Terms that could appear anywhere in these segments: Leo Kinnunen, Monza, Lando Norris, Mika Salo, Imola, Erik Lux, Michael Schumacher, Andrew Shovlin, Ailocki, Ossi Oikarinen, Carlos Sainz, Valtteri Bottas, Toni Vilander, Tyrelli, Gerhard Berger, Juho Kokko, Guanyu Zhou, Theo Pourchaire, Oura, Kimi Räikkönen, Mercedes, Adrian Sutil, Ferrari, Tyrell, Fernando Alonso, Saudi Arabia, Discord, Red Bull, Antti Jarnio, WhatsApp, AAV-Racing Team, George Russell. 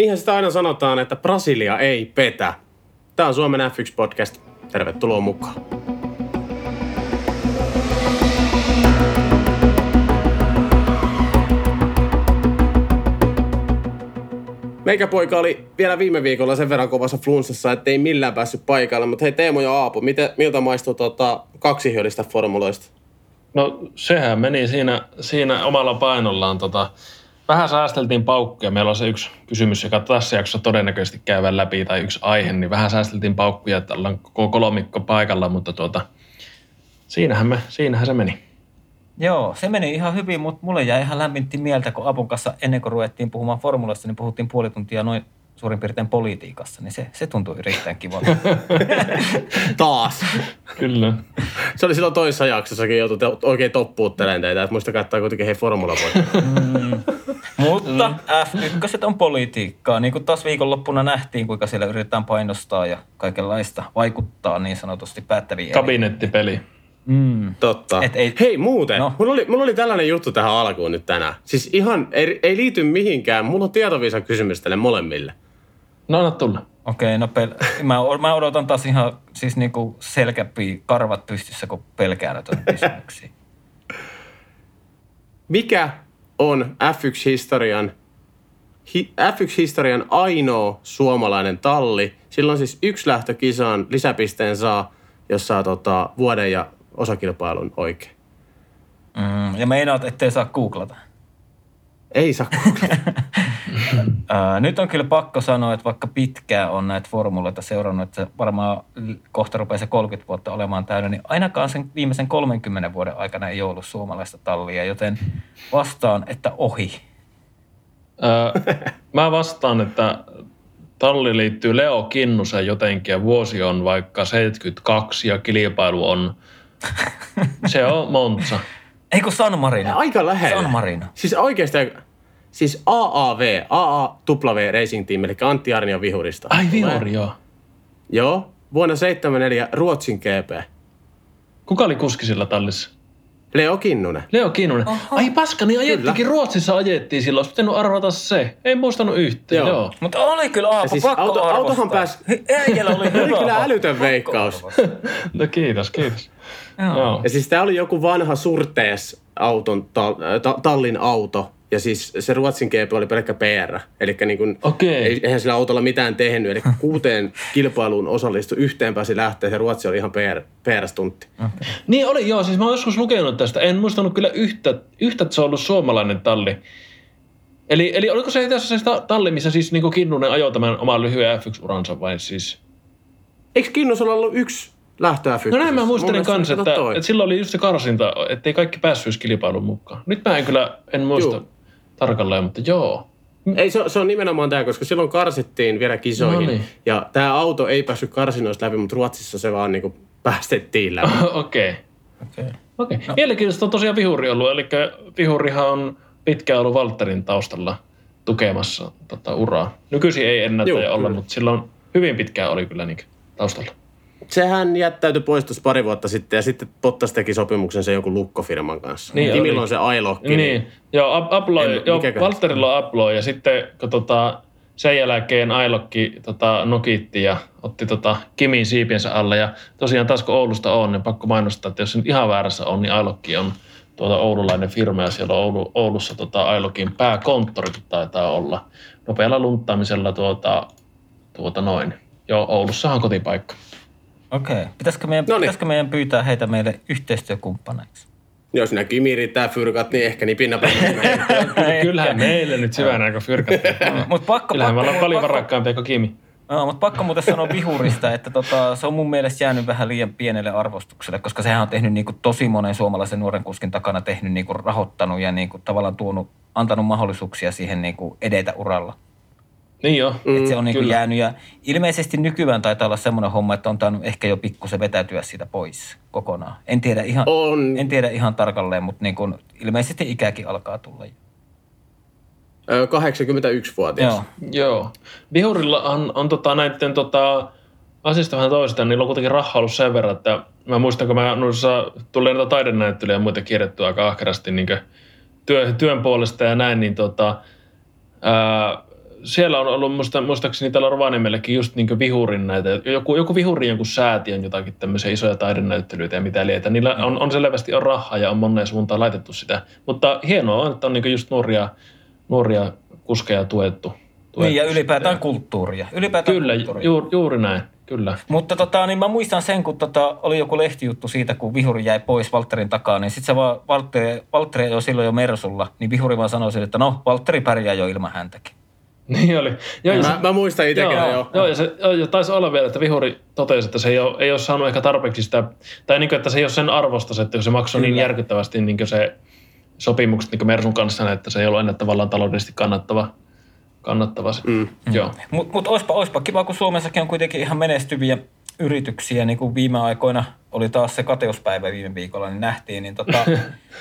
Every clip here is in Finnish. Niinhän sitä aina sanotaan, että Brasilia ei petä. Tämä on Suomen F1-podcast. Tervetuloa mukaan. Meikä poika oli vielä viime viikolla sen verran kovassa flunssassa, ettei millään päässyt paikalle. Mutta hei Teemu ja Aapo, miltä maistuu kaksihyödistä formuloista? No sehän meni siinä omalla painollaan. Vähän säästeltiin paukkuja. Meillä on se yksi kysymys, joka tässä jaksossa todennäköisesti käydään läpi, tai yksi aihe, niin vähän säästeltiin paukkuja, että ollaan koko kolmikko paikalla, mutta siinähän se meni. Joo, se meni ihan hyvin, mutta mulle jäi ihan lämminti mieltä, kun Apun kanssa ennen kuin ruvettiin puhumaan formuloista, niin puhuttiin puoli tuntia noin suurin piirtein politiikassa, niin se tuntui erittäin kivalta. Taas. Kyllä. Se oli silloin toisessa jaksossakin, joutui oikein toppuuttelemaan teitä, että muistakaa, että tämä kuitenkin hei formula voi. Mutta F1 on politiikkaa, niin kuin taas viikonloppuna nähtiin, kuinka siellä yritetään painostaa ja kaikenlaista vaikuttaa niin sanotusti päättäviin. Kabinettipeli. Totta. Hei muuten, no. Mulla oli tällainen juttu tähän alkuun nyt tänään. Siis ihan, ei liity mihinkään, mulla on tietoviisan kysymys tälle molemmille. No anna tulla. Okei, no mä odotan taas ihan siis niinku selkäpii, karvat pystyssä, kun pelkään jotain kysymyksiä. Mikä on F1-historian ainoa suomalainen talli? Silloin siis yksi lähtökisaan lisäpisteen saa, jos saa vuoden ja osakilpailun oikein. Ja meinaat, ettei saa googlata? Ei saa googlata. Nyt on kyllä pakko sanoa, että vaikka pitkään on näitä formuloita seurannut, että varmaan kohta rupeaa se 30 vuotta olemaan täynnä, niin ainakaan sen viimeisen 30 vuoden aikana ei ollut suomalaista tallia, joten vastaan, että ohi. Mä vastaan, että talli liittyy Leo Kinnusen jotenkin ja vuosi on vaikka 72 ja kilpailu on, se on Monza. Eikö San Marino? Aika lähellä. San Marino. Siis oikeasti... Siis AAV-Racing Team, eli Antti Jarnio vihurista. Ai vihuri, joo. Joo, vuonna 1974 Ruotsin GP. Kuka oli kuski sillä tallissa? Leo Kinnunen. Oho. Ai paska, niin ajettiinkin Ruotsissa silloin, olisi pitänyt arvata se. En muistanut yhtään, joo. Mutta oli kyllä Aapo, siis pakko autohan pääsi. Äijällä oli hyvä. Oli kyllä älytön veikkaus. No kiitos. Joo. Ja siis tää oli joku vanha surtees auton, tallin auto. Ja siis se Ruotsin GP oli pelkkä PR, eli niin kuin, eihän sillä autolla mitään tehnyt, eli 6 kilpailuun osallistui, yhteen pääsi lähteä, ja Ruotsi oli ihan PR-stuntti. Okay. Niin oli, joo, siis mä oon joskus lukenut tästä, en muistanut kyllä yhtä että se on ollut suomalainen talli. Eli oliko se tässä se talli, missä siis niin kuin Kinnunen ajoi tämän oman lyhyen F1-uransa vai siis? Eikö Kinnusella ollut yksi lähtö F1? No näin mä muistelin kanssa, että silloin oli just se karsinta, ettei kaikki päässyt kilpailuun mukaan. Nyt mä en muista. Juu. Tarkalleen, mutta joo. Ei, se on nimenomaan tämä, koska silloin karsittiin vielä kisoihin. No niin. Ja tämä auto ei päässyt karsinoista läpi, mutta Ruotsissa se vaan niin kuin päästettiin läpi. Okei. No. Mielenkiintoista on tosiaan vihuri ollut. Eli vihurihan on pitkään ollut Valtterin taustalla tukemassa uraa. Nykyisin ei ennätä olla, mutta silloin hyvin pitkään oli kyllä niin taustalla. Sehän jättäytyi pois tuossa pari vuotta sitten, ja sitten Bottas teki sopimuksen sen jonkun lukkofirman kanssa. Niin, Kimillä on se Ailocki. Niin. Joo, Valtterilla on Upload, ja sitten kun sen jälkeen Ailocki nokitti ja otti Kimin siipiensä alle. Ja tosiaan taas kun Oulusta on, niin pakko mainostaa, että jos se nyt ihan väärässä on, niin Ailocki on oululainen firma, ja siellä on Oulussa Ailockin pääkonttori taitaa olla. Nopealla lunttaamisella noin. Joo, Oulussahan on kotipaikka. Okei. Pitäisikö meidän pyytää heitä meille yhteistyökumppaneiksi? Jos nämä Kimi riittää fyrkat, niin ehkä niin pinnapäin. Kyllähän meille nyt syvään aika fyrkat. Kyllähän me ollaan paljon varakkaampia kuin Kimi. No, mutta pakko muuten sanoa vihurista, että se on mun mielestä jäänyt vähän liian pienelle arvostukselle, koska sehän on tehnyt niin kuin tosi monen suomalaisen nuoren kuskin takana, tehnyt niin kuin rahoittanut ja niin kuin tavallaan antanut mahdollisuuksia siihen niin kuin edetä uralla. Niin joo. Että se on niin kuin jäänyt ja ilmeisesti nykyään taitaa olla semmoinen homma, että on tainnut ehkä jo pikkusen vetäytyä siitä pois kokonaan. En tiedä ihan tarkalleen, mutta niin kuin ilmeisesti ikäkin alkaa tulla. 81-vuotias. Joo. Vihurilla on näiden asiasta vähän toista, niillä on kuitenkin rahaa ollut sen verran, että mä muistan, kun tulee näitä taidenäyttelyjä ja muita kirjattua aika ahkerasti niin työn puolesta ja näin, niin siellä on ollut muistaakseni täällä Rovaniemelläkin just niin vihurin näitä, joku vihuri jonkun säätiön jotakin tämmöisiä isoja taidenäyttelyitä ja mitä liitä. Niillä on selvästi on rahaa ja on monen suuntaan laitettu sitä, mutta hienoa on, että on niin just nuoria kuskeja tuettu. Niin ja ylipäätään ja kulttuuria. Kyllä, kulttuuria. Juuri näin. Kyllä. Mutta niin mä muistan sen, kun oli joku lehtijuttu siitä, kun vihuri jäi pois Valtterin takaa, niin sitten se vaan, Valtteri ajoi silloin jo Mersulla, niin vihuri vaan sanoi sille, että no, Valtteri pärjää jo ilman häntäkin. Niin oli. Mä muistan itsekin jo. Joo, ja se taisi olla vielä, että vihuri totesi, että se ei ole saanut ehkä tarpeeksi sitä, tai niin kuin, että se ei ole sen arvosta, että se maksoi niin järkyttävästi niin kuin se sopimukset niin kuin Mersun kanssa, että se ei ollut enää tavallaan taloudellisesti kannattava se. Joo. Mutta oispa kiva, kun Suomessakin on kuitenkin ihan menestyviä yrityksiä, niin kuin viime aikoina oli taas se kateuspäivä viime viikolla, niin nähtiin, niin,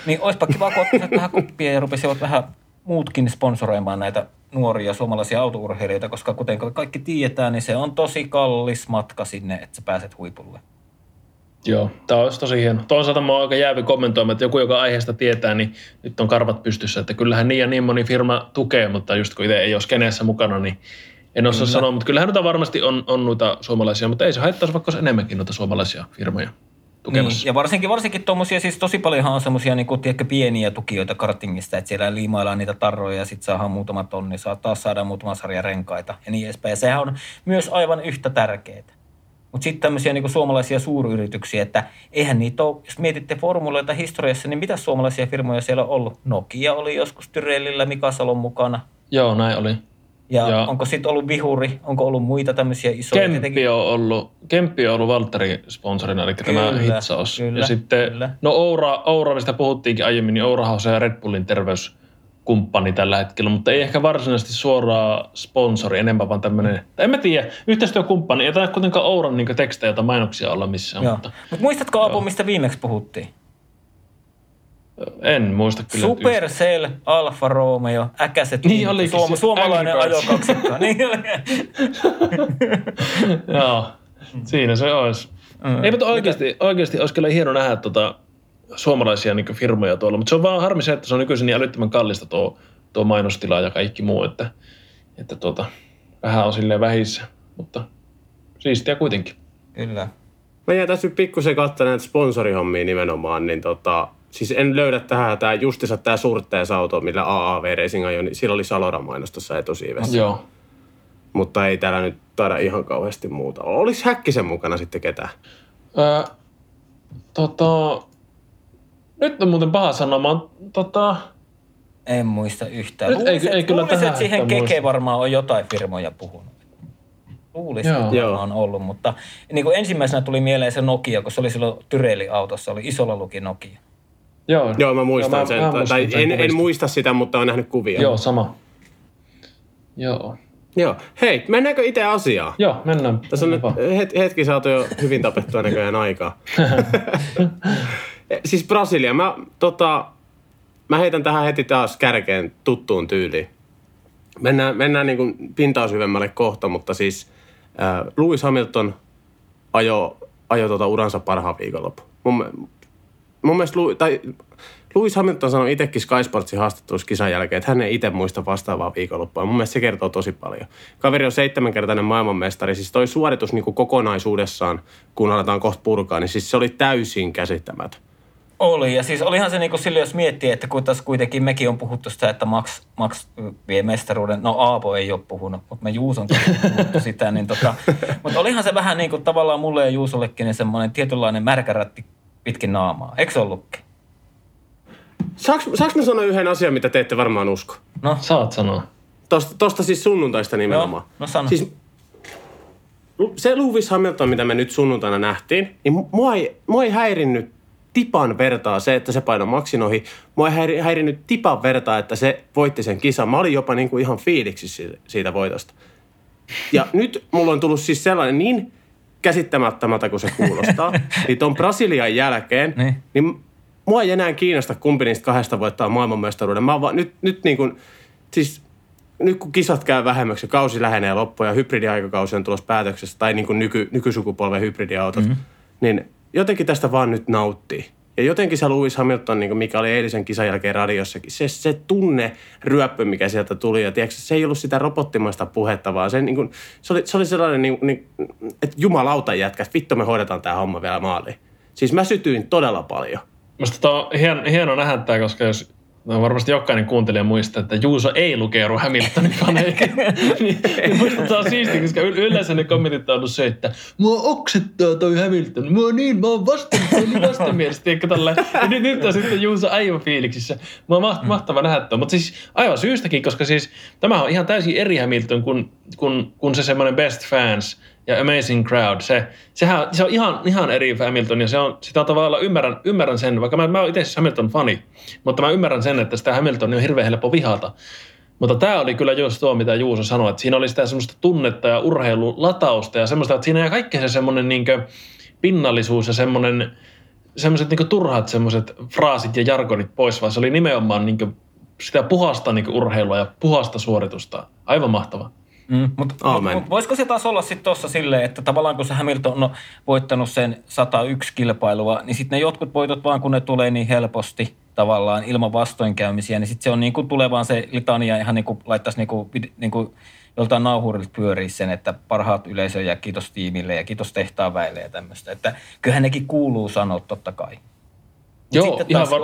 niin oispa kiva, kun ottaisivat vähän koppia ja rupesivat vähän muutkin sponsoroimaan näitä nuoria suomalaisia autourheilijoita, koska kuten kaikki tiedetään, niin se on tosi kallis matka sinne, että sä pääset huipulle. Joo, tämä olisi tosi hieno. Toisaalta mä oon aika jäävi kommentoimaan, että joku, joka aiheesta tietää, niin nyt on karvat pystyssä. Että kyllähän niin ja niin moni firma tukee, mutta just kun itse ei ole skeneessä mukana, niin en osaa sanoa. Mutta kyllähän noita varmasti on noita suomalaisia, mutta ei se haittaisi, vaikka olisi enemmänkin noita suomalaisia firmoja tukemassa. Niin, ja varsinkin tuommoisia, siis tosi paljonhan on semmoisia niin pieniä tukijoita kartingista, että siellä liimaillaan niitä tarroja ja sitten saadaan muutama tonni, saadaan muutama sarja renkaita ja niin edespäin. Ja sehän on myös aivan yhtä tärkeää. Mutta sitten tämmöisiä niinku suomalaisia suuryrityksiä, että eihän niitä ole, jos mietitte formuloita historiassa, niin mitä suomalaisia firmoja siellä on ollut? Nokia oli joskus Tyrellillä, Mika Salon mukana. Joo, näin oli. Ja onko sitten ollut vihuri, onko ollut muita tämmöisiä isoja? Kemppi on ollut Valtterin sponsorina, eli kyllä, tämä hitsaus. Kyllä, ja sitten, kyllä. No Oura, mistä puhuttiinkin aiemmin, niin Ourahan on se Red Bullin terveyskumppani tällä hetkellä, mutta ei ehkä varsinaisesti suoraa sponsori, enemmän vaan tämmöinen, en mä tiedä, yhteistyökumppani, ei tämä kuitenkaan Ouran niin tekstejä tai mainoksia olla missään. Mutta muistatko Apu, mistä viimeksi puhuttiin? En muista kyllä. Supercell, Alfa Romeo, äkäset, niin olikin, suomalainen ajokaksikko. Niin joo, siinä se olisi. Ei, mutta oikeasti olisi kyllä hieno nähdä suomalaisia niin firmoja tuolla, mutta se on vaan harmi se, että se on nykyisin niin älyttömän kallista tuo mainostila ja kaikki muu, että vähän on silleen vähissä, mutta siistiä kuitenkin. Kyllä. Mä jään tässä nyt pikkusen katsoa näitä sponsorihommia nimenomaan, niin siis en löydä tää justiinsa tää surtteesauto, millä AAV-Racing ajoi, niin sillä oli Salora-mainostossa etosiivessä. Joo. Mutta ei täällä nyt taida ihan kauheasti muuta. Olis Häkkisen mukana sitten ketään? Nyt on muuten paha sanomaan, En muista yhtään. Nyt ei kyllä tähän. Luulisin, että siihen Keke varmaan on jotain firmoja puhunut. Luulisin, että varmaan on ollut, mutta niin kuin ensimmäisenä tuli mieleen se Nokia, kun se oli silloin Tyreli-autossa, oli isolla luki Nokia. Joo, mä muistan sen. En muista sitä, mutta olen nähnyt kuvia. Joo, sama. Joo. Hei, mennäänkö itse asiaan? Joo, mennään. Tässä on hetki saatu jo hyvin tapettua näköjään aikaa. Siis Brasilia, mä heitän tähän heti taas kärkeen tuttuun tyyliin. Mennään niin kuin pintaa syvemmälle kohta, mutta siis Lewis Hamilton ajoi uransa parhaan viikonloppu. Mun mielestä, Lewis Hamilton sanoi itsekin Sky Sportsin haastattelussa kisan jälkeen, että hän ei itse muista vastaavaa viikonloppua. Mun mielestä se kertoo tosi paljon. Kaveri on 7-kertainen maailmanmestari. Siis toi suoritus niin kuin kokonaisuudessaan, kun aletaan kohta purkaa, niin siis se oli täysin käsittämätön. Oli, ja siis olihan se niin kuin silloin, jos miettii, että kun tässä kuitenkin mekin on puhuttu sitä, että Max vie mestaruuden, no Aapo ei ole puhunut, mutta me Juuson puhuttu sitä, niin mutta olihan se vähän niin kuin tavallaan mulle ja Juusollekin niin semmoinen tietynlainen märkärätti pitkin naamaa, eikö se ollutkin? Saanko mä sanoa yhden asian, mitä te ette varmaan usko? No, saat sanoa. Tosta siis sunnuntaista nimenomaan. Joo, no sano. Siis, se Lewis Hamilton, mitä me nyt sunnuntaina nähtiin, niin mua ei häirinnyt tipan vertaa se, että se painoi Maxin ohi. Mua ei häirinnyt tipan vertaa, että se voitti sen kisan. Mä olin jopa niinku ihan fiiliksi siitä voitosta. Ja nyt mulla on tullut siis sellainen niin käsittämättömältä, kun se kuulostaa, niin ton Brasilian jälkeen, niin mua ei enää kiinnosta, kumpi niistä kahdesta voittaa maailmanmestaruuden. Mä vaan, nyt niin kuin, siis nyt kun kisat käy vähemmäksi, kausi lähenee loppuun ja hybridiaikakausi on tulossa päätöksessä, tai niin kuin nykysukupolven hybridiautot, niin jotenkin tästä vaan nyt nauttii. Ja jotenkin se Lewis Hamilton, niin mikä oli eilisen kisan jälkeen radiossakin, se tunneryöppö, mikä sieltä tuli. Ja tiedätkö, se ei ollut sitä robottimaista puhetta, vaan se, niin kuin, se oli sellainen, niin, että jumalauta jätkä, vittu me hoidetaan tämä homma vielä maaliin. Siis mä sytyin todella paljon. Musta tämä on hieno nähdä tämä, koska jos... No varmasti jokainen kuuntelija muistaa, että Juuso ei lukeeru Hamiltonin kaneekin. Niin muistan, että se on siistiä, koska yleensä ne kommentit on ollut se, että mua oksettaa toi Hamilton, mä oon vastenmielistä, tiedätkö tälleen. Ja nyt on sitten Juuso aivan fiiliksissä. Mä oon mahtava nähdä tuo, mutta siis aivan syystäkin, koska siis tämä on ihan täysin eri Hamilton kuin se semmoinen best fans ja amazing crowd. Se on ihan eri Hamilton ja se on, sitä on tavallaan ymmärrän sen, vaikka mä oon itse asiassa Hamilton-fani, mutta mä ymmärrän sen, että sitä Hamiltonia on hirveän helppo vihata. Mutta tämä oli kyllä just tuo, mitä Juuso sanoi, että siinä oli sitä semmoista tunnetta ja urheilulatausta ja semmoista, että siinä jäi kaikkea se semmoinen niin kuin pinnallisuus ja semmoiset niin kuin turhat semmoiset fraasit ja jargonit pois, vaan se oli nimenomaan niin kuin sitä puhasta niin kuin urheilua ja puhasta suoritusta. Aivan mahtavaa. Mutta voisiko se taas olla sitten tuossa silleen, että tavallaan kun se Hamilton on voittanut sen 101 kilpailua, niin sitten ne jotkut voitot vaan kun ne tulee niin helposti tavallaan ilman vastoinkäymisiä, niin sitten se on niin kuin tulee vaan se litania ihan niin kuin laittaisi niin kuin joltain nauhurilta pyörii sen, että parhaat yleisöjä ja kiitos tiimille ja kiitos tehtaan väille ja tämmöistä. Että kyllähän nekin kuuluu sanoa totta kai. Joo,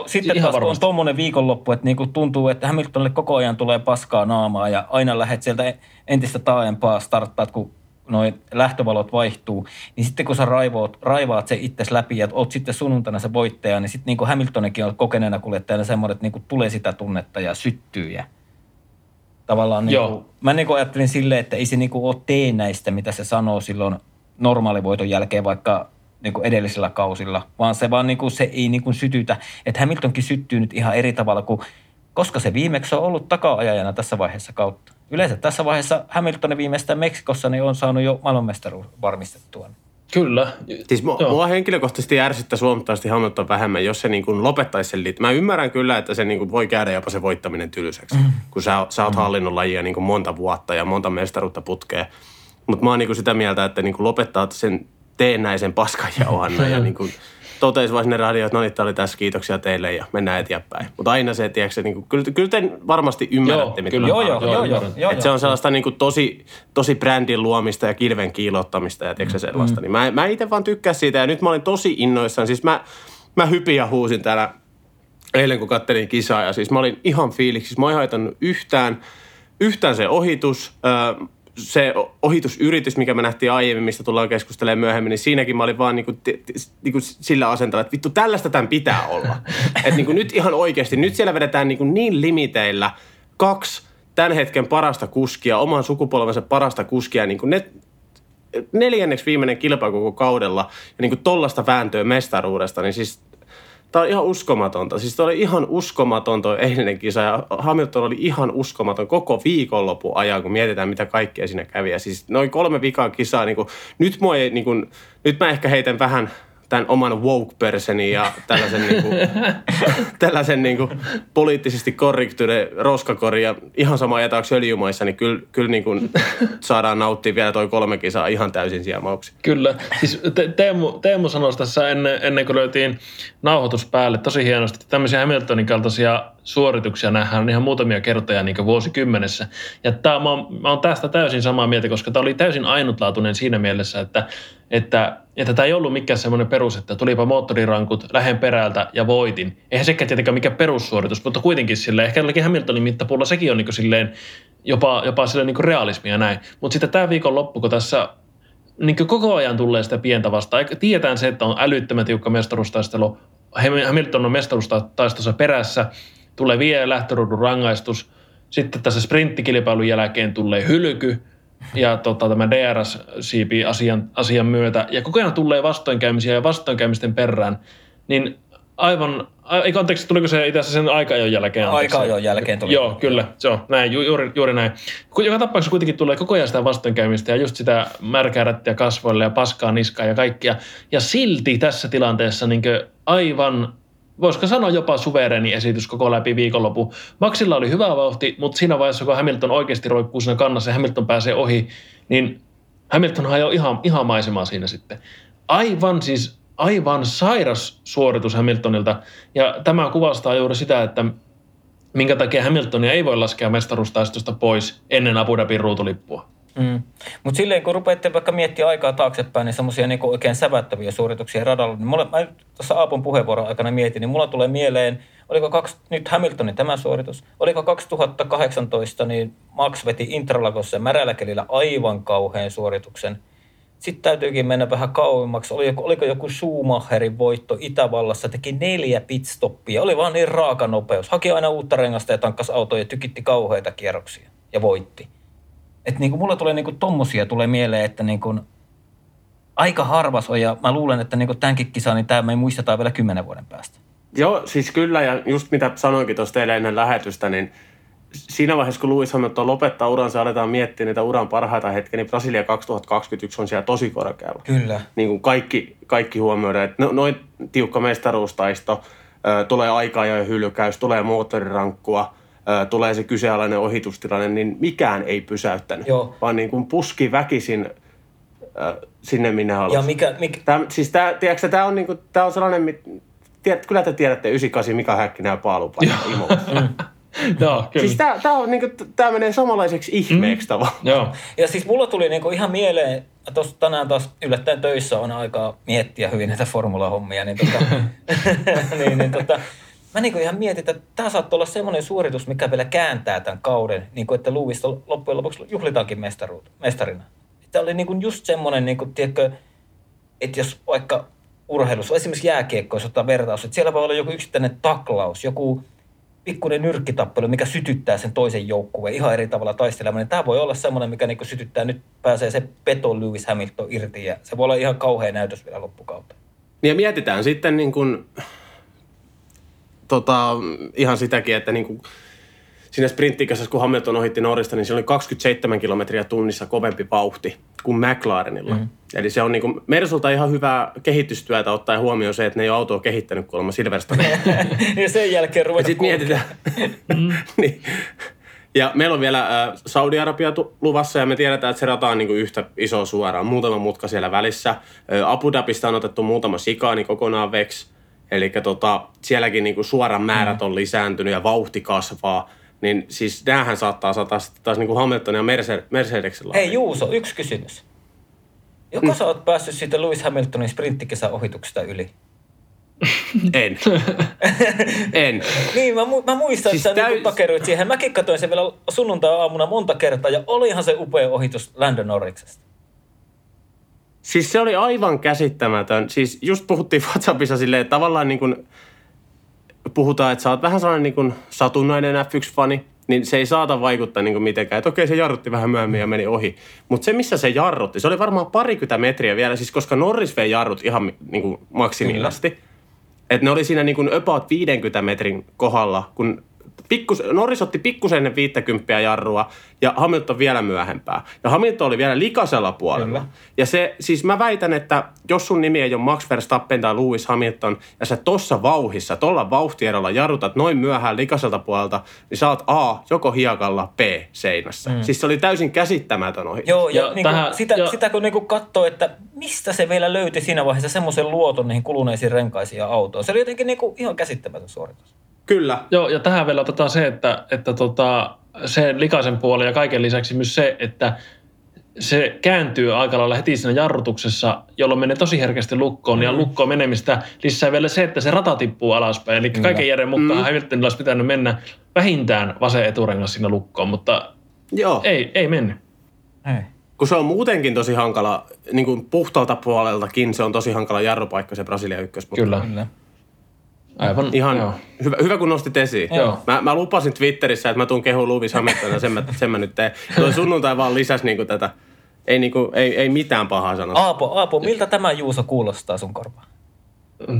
sitten taas kun on tuommoinen viikonloppu, että niin kuin tuntuu, että Hamiltonille koko ajan tulee paskaa naamaa ja aina lähdet sieltä entistä taaempaa starttaat, kun noin lähtövalot vaihtuu, niin sitten kun sä raivaat se itsesi läpi ja oot sitten sunnuntaina se voittaja, niin sitten niin kuin Hamiltonikin on kokeneena kuljettajana semmoinen, että niin kuin tulee sitä tunnetta ja syttyy ja tavallaan niin kuin, mä niin kuin ajattelin silleen, että ei se niin kuin ole tee näistä, mitä se sanoo silloin normaalivoiton jälkeen, vaikka niin kuin edellisillä kausilla, vaan se vaan niin kuin, se ei niin kuin sytytä. Että Hamiltonkin syttyy nyt ihan eri tavalla kuin, koska se viimeksi on ollut taka-ajajana tässä vaiheessa kautta. Yleensä tässä vaiheessa Hamilton viimeistään Meksikossa niin on saanut jo maailmanmestaruus varmistettua. Kyllä. Siis mua henkilökohtaisesti ärsyttää suomalaisesti Hamilton vähemmän, jos se niin kuin lopettaisi sen liittyä. Mä ymmärrän kyllä, että se niin kuin voi käydä jopa se voittaminen tylsäksi, kun sä oot hallinnut lajia niin kuin monta vuotta ja monta mestaruutta putkea. Mutta mä oon niin kuin sitä mieltä, että niin kuin lopettaa sen teennäisen paskan ja ohannan ja niin kuin totesi vaan sinne radioon, että no niin, tämä oli tässä, kiitoksia teille ja mennään eteenpäin. Mutta aina se, tiedätkö, niin kuin, kyllä te varmasti ymmärrätte, mitä mä tarkoitan. Että se on sellaista niin kuin tosi brändin luomista ja kilven kiilottamista ja tiedätkö sellaista. Niin mä itse vaan tykkäsin siitä ja nyt mä olin tosi innoissaan. Siis mä hypin ja huusin täällä eilen, kun kattelin kisaa ja siis mä olin ihan fiiliksissä. Mä en haitannut yhtään se ohitus. Se ohitusyritys, mikä me nähtiin aiemmin, mistä tullaan keskustelemaan myöhemmin, niin siinäkin mä olin vaan niinku sillä asentalla, että vittu tällaista tämän pitää olla. Että niinku nyt ihan oikeasti, nyt siellä vedetään niinku niin limiteillä kaksi tämän hetken parasta kuskia, oman sukupolvensa parasta kuskia, niinku ne neljänneksi viimeinen kilpailu koko kaudella ja niinku tollaista vääntöä mestaruudesta, niin siis tämä on ihan uskomatonta. Siis tämä oli ihan uskomatonta eilinen kisa ja Hamilton oli ihan uskomaton koko viikonlopun ajan, kun mietitään, mitä kaikkea siinä kävi. Ja siis noin 3 vikaa kisaa. Niin kuin, nyt mä ehkä heitän vähän tämän oman woke-perseni ja tällaisen, niin kuin, tällaisen niin kuin poliittisesti korrektyne roskakori ja ihan sama jätaaksi öljymaissa, niin kyllä niin kuin saadaan nauttia vielä toi 3 kisaa ihan täysin siemauksi. Kyllä. Siis Teemu sanoi tässä ennen kuin löytiin nauhoitus päälle tosi hienosti, että tämmöisiä Hamiltonin kaltaisia suorituksia nähdään ihan muutamia kertoja niin kuin vuosikymmenessä. Ja mä oon tästä täysin samaa mieltä, koska tämä oli täysin ainutlaatuinen siinä mielessä, että tämä ei ollut mikään semmoinen perus, että tulipa moottorirankut, lähden perältä ja voitin. Eihän sekään tietenkään mikään perussuoritus, mutta kuitenkin silleen, ehkä jollekin Hamiltonin mittapuulla sekin on niin kuin silleen, jopa silleen niin kuin realismia ja näin. Mutta sitten tämä viikonloppu, kun tässä niin kuin koko ajan tulee sitä pientä vastaan, tiedetään se, että on älyttömän tiukka mestaruustaistelu, Hamilton on mestaruustaistossa perässä, tulee vielä lähtöruudun rangaistus, sitten tässä sprinttikilpailun jälkeen tulee hylky, ja tämä DRS-siipi-asian myötä, ja koko ajan tulee vastoinkäymisiä ja vastoinkäymisten perään, niin aivan, tuliko se itse asiassa sen aika-ajon jälkeen? Aika-ajon jälkeen tuli. Joo, kyllä, se on näin, juuri näin. Joka tapauksessa kuitenkin tulee koko ajan sitä vastoinkäymistä ja just sitä märkää rättiä kasvoille ja paskaa niskaa ja kaikkia, ja silti tässä tilanteessa niin kuin aivan, voisiko sanoa jopa suvereeni esitys koko läpi viikonlopun. Maxilla oli hyvä vauhti, mutta siinä vaiheessa, kun Hamilton oikeasti roikkuu siinä kannassa ja Hamilton pääsee ohi, niin Hamilton hajoi ihan maisemaa siinä sitten. Aivan siis aivan sairas suoritus Hamiltonilta, ja tämä kuvastaa juuri sitä, että minkä takia Hamiltonia ei voi laskea mestaruustaistosta pois ennen Abu Dhabin ruutulippua. Mm. Mutta silleen, kun rupeatte vaikka miettimään aikaa taaksepäin, niin semmoisia niin oikein sävättäviä suorituksia radalla, niin mä tuossa Aapon puheenvuoron aikana mietin, niin mulla tulee mieleen, oliko nyt Hamiltonin tämä suoritus, oliko 2018, niin Max veti Interlagossa märällä kelillä aivan kauhean suorituksen. Sitten täytyykin mennä vähän kauemmaksi. Oliko joku Schumacherin voitto Itävallassa, teki 4 pitstoppia, oli vaan niin raaka nopeus. Haki aina uutta rengasta ja tankkasi autoa ja tykitti kauheita kierroksia ja voitti. Että niinku mulla tulee niinku tommosia tulee mieleen, että niinku aika harvas on, ja mä luulen, että niinku tämänkin kisaan, niin tämä me muistetaan vielä 10 vuoden päästä. Joo, siis kyllä, ja just mitä sanoinkin tuossa teille ennen lähetystä, niin siinä vaiheessa, kun Lewis Hamilton lopettaa uransa, aletaan miettiä niitä uran parhaita hetkiä, niin Brasilia 2021 on siellä tosi korkealla. Kyllä. Niin kuin kaikki huomioidaan, että noin tiukka mestaruustaisto, tulee aikaa ja hylkäys, tulee moottorirankkua, tulee se kyseenalainen ohitustilanne, niin mikään ei pysäyttänyt, joo, vaan niin kuin puski väkisin sinne minä halusin. Ja mikä... Tämä on, niin kuin, on sellainen, kyllä te tiedätte 98 Mika Häkkinen ja paalupaikka Imossa. No, siis tämä niinku, menee samanlaiseksi ihmeeksi tavallaan. Joo. Ja siis mulla tuli niinku ihan mieleen, tuossa tänään taas yllättäen töissä on aikaa miettiä hyvin näitä formulahommia, niin, mä niinku ihan mietin, että tämä saattaa olla semmoinen suoritus, mikä vielä kääntää tämän kauden, niinku, että Lewista loppujen lopuksi juhlitaankin mestarina. Tämä oli niinku just semmoinen, niinku, tiedätkö, että jos vaikka urheilussa, esimerkiksi jääkiekko, jos ottaa vertaus, että siellä voi olla joku yksittäinen taklaus, joku pikkuinen nyrkkitappelu, mikä sytyttää sen toisen joukkueen ihan eri tavalla taistelemaan. Tämä voi olla semmoinen, mikä niinku sytyttää, nyt pääsee se peto Lewis Hamilton irti, ja se voi olla ihan kauhea näytös vielä loppukautta. Ja mietitään sitten niin kuin, ihan sitäkin, että niin kuin siinä sprinttikässä, kun Hamilton ohitti Norrista, niin se oli 27 kilometriä tunnissa kovempi vauhti kuin McLarenilla. Mm-hmm. Eli se on niin kuin Mersulta ihan hyvää kehitystyötä ottaen huomioon se, että ne ei ole autoa kehittänyt kuulemma Silverstone. Ja sen jälkeen ruveta kulkemaan. Niin. Ja meillä on vielä Saudi-Arabia luvassa, ja me tiedetään, että se rata on niin kuin yhtä iso suoraan. Muutama mutka siellä välissä. Abu Dhabista on otettu muutama sikaani kokonaan veksi. Eli sielläkin niin kuin suoran määrät on lisääntynyt ja vauhti kasvaa. Niin siis näähän saattaa saada taas niin kuin Hamilton ja Mercedesillä. Hei Juuso, yksi kysymys. Joko sä oot päässyt siitä Lewis Hamiltonin sprinttikesän ohituksesta yli? En. Niin, mä muistan, siis että sä niin takeruit siihen. Mäkin katsoin sen vielä sunnuntai-aamuna monta kertaa, ja olihan se upea ohitus Lando Norriksesta. Siis se oli aivan käsittämätön. Siis just puhuttiin WhatsAppissa silleen tavallaan niin kuin... Puhutaan, että sä oot vähän sellainen niin kuin satunnainen F1-fani, niin se ei saata vaikuttaa niin kuin mitenkään. Että okei, se jarrutti vähän myöhemmin ja meni ohi. Mutta se, missä se jarrutti, se oli varmaan 20 metriä vielä, siis koska Norris vei jarrut ihan niin kuin maksimiin asti. Että ne oli siinä niin kuin about 50 metrin kohdalla, kun Norris otti pikkusen ennen 50 jarrua ja Hamilton vielä myöhempää. Ja Hamilton oli vielä likasella puolella. Kyllä. Ja se, siis mä väitän, että jos sun nimi ei ole Max Verstappen tai Lewis Hamilton ja sä tossa vauhissa, tolla vauhtiedolla jarrutat noin myöhään likaselta puolelta, niin sä oot A, joko hiekalla, B, seinässä. Mm. Siis se oli täysin käsittämätön ohi. Joo, ja niin tähän, sitä kun niin katsoo, että mistä se vielä löytyi siinä vaiheessa semmoisen luoton niihin kuluneisiin renkaisiin ja autoon. Se oli jotenkin niin ihan käsittämätön suoritus. Kyllä. Joo, ja tähän vielä otetaan se, että se likaisen puoli ja kaiken lisäksi myös se, että se kääntyy aika lailla heti siinä jarrutuksessa, jolloin menee tosi herkästi lukkoon, ja lukkoon menemistä lisää vielä se, että se rata tippuu alaspäin. Eli kaiken järjen mukaan Hamiltonilla olisi pitänyt mennä vähintään vasen eturengas siinä lukkoon, mutta joo, ei mennyt. Ei. Kun se on muutenkin tosi hankala, niin kuin puhtaalta puoleltakin se on tosi hankala jarrupaikka se Brasilia ykkösputka. Kyllä. Aivan. Ihan hyvä, kun nostit esiin. Mä lupasin Twitterissä, että mä tuun kehuun Lewis Hamiltonia, sen mä nyt teen. Tuo sunnuntai vaan lisäsi niinku tätä. Ei mitään pahaa sanoa. Aapo, miltä tämä Juuso kuulostaa sun korvaan?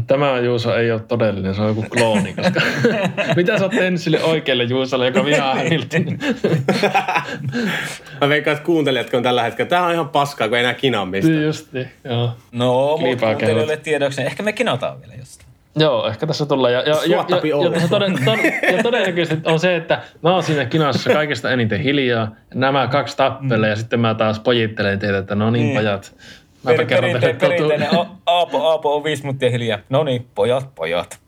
Tämä Juuso ei ole todellinen, se on joku klooni, koska... Mitä sä oot tehnyt sille oikealle Juusolle, joka vihaa Hamiltonin? Mä veikkaan, että kuuntelijatko on tällä hetkellä. Tämähän on ihan paskaa, kun ei enää kinaa mistään. Just niin, joo. No, mutta kuuntelijoille tiedoksi. Ehkä me kinataan vielä jostain. Joo, ehkä tässä tullaan. Ja todennäköisesti on se, että mä oon siinä kinassa kaikista eniten hiljaa. Nämä kaksi tappelee ja sitten mä taas pojittelen teitä, että no niin pajat. Perinteinen Aapo on 5 minuuttia hiljaa. No niin, pojat.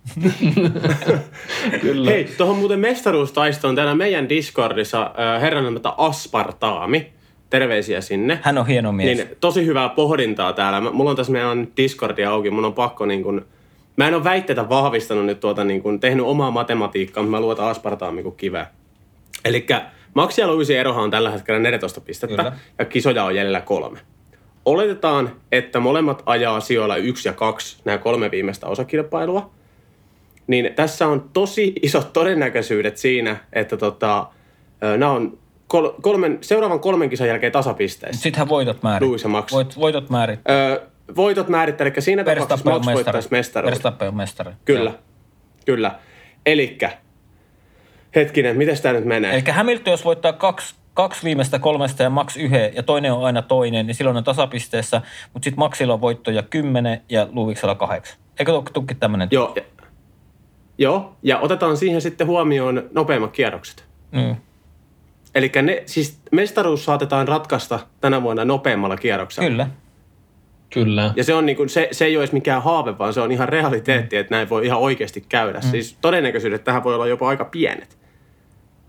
Kyllä. Hei, tuohon muuten mestaruustaistoon täällä meidän Discordissa herran nimeltä Aspartaami. Terveisiä sinne. Hän on hieno mies. Niin, tosi hyvää pohdintaa täällä. Mulla on tässä meidän Discordia auki. Mun on pakko niin kun... Mä en ole väitteitä vahvistanut nyt niin kun tehnyt omaa matematiikkaa, mutta mä luotan Aspartaami kuin kiveä. Elikkä Max ja Lewisin erohan on tällä hetkellä 14 pistettä. Kyllä. Ja kisoja on jäljellä 3. Oletetaan, että molemmat ajaa sijoilla 1 ja 2, nämä 3 viimeistä osakilpailua. Niin tässä on tosi isot todennäköisyydet siinä, että nämä on seuraavan 3 kisan jälkeen tasapisteissä. Sittenhän voitot määrittää. Lewis ja Max. Voitot määrittää. Voitot määrittää, eli siinä tapauksessa Max voittaisi mestaruuden. Verstappen on mestari. Kyllä, ja. Kyllä. Elikkä, hetkinen, miten tämä nyt menee? Elikkä Hamilton, jos voittaa 2 viimeistä 3 ja Max 1 ja toinen on aina toinen, niin silloin on tasapisteessä, mutta sitten Maxilla on voittoja 10 ja Lewisilla 8. Eikö tukki tämmöinen? Joo, ja otetaan siihen sitten huomioon nopeimmat kierrokset. Mm. Eli siis mestaruus saatetaan ratkaista tänä vuonna nopeammalla kierroksella. Kyllä. Ja se on niin kuin, se ei ole edes mikään haave, vaan se on ihan realiteetti, että näin voi ihan oikeasti käydä. Mm. Siis todennäköisyydet tähän voi olla jopa aika pienet.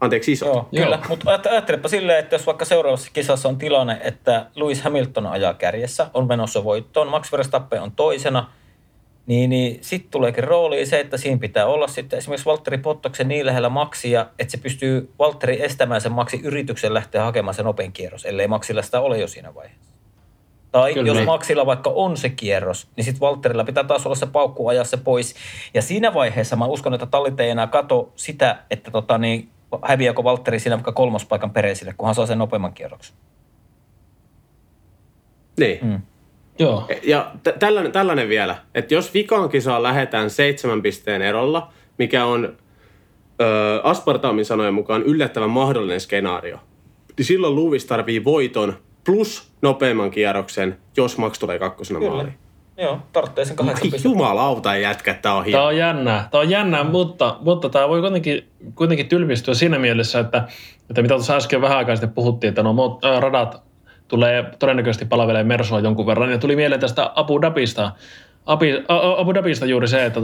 Anteeksi, isot. Joo, kyllä. Mutta ajattelepa silleen, että jos vaikka seuraavassa kisassa on tilanne, että Lewis Hamilton ajaa kärjessä, on menossa voittoon, Max Verstappen on toisena, niin sitten tuleekin rooliin se, että siinä pitää olla sitten esimerkiksi Valtteri Bottaksen niin lähellä Maxia, että se pystyy Valtteri estämään sen Maxin yrityksen lähteä hakemaan sen nopein kierros, ellei Maxilla sitä ole jo siinä vaiheessa. Tai kyllä, jos Maxilla vaikka on se kierros, niin sitten Valtterilla pitää taas olla se paukku ajaa se pois. Ja siinä vaiheessa mä uskon, että tallit ei enää kato sitä, että häviääkö Valtteri siinä vaikka 3. paikan Perezille, kun hän saa sen nopeamman kierroksen. Niin. Mm. Joo. Ja tällainen vielä, että jos vikaan kisaan lähdetään 7 pisteen erolla, mikä on Aspartaamin sanojen mukaan yllättävän mahdollinen skenaario, niin silloin Lewis tarvii voiton plus nopeamman kierroksen, jos Max tulee 2. maaliin. Joo, tarvitsee sen 8 pistettä. Jumalauta jätkä, tää on hieno. Tää on jännää, mutta tää voi kuitenkin tylmistyä siinä mielessä, että mitä tuossa äsken vähän aikaa sitten puhuttiin, että radat tulee todennäköisesti palvelee Mersua jonkun verran. Ja tuli mieleen tästä Abu Dhabista juuri se, että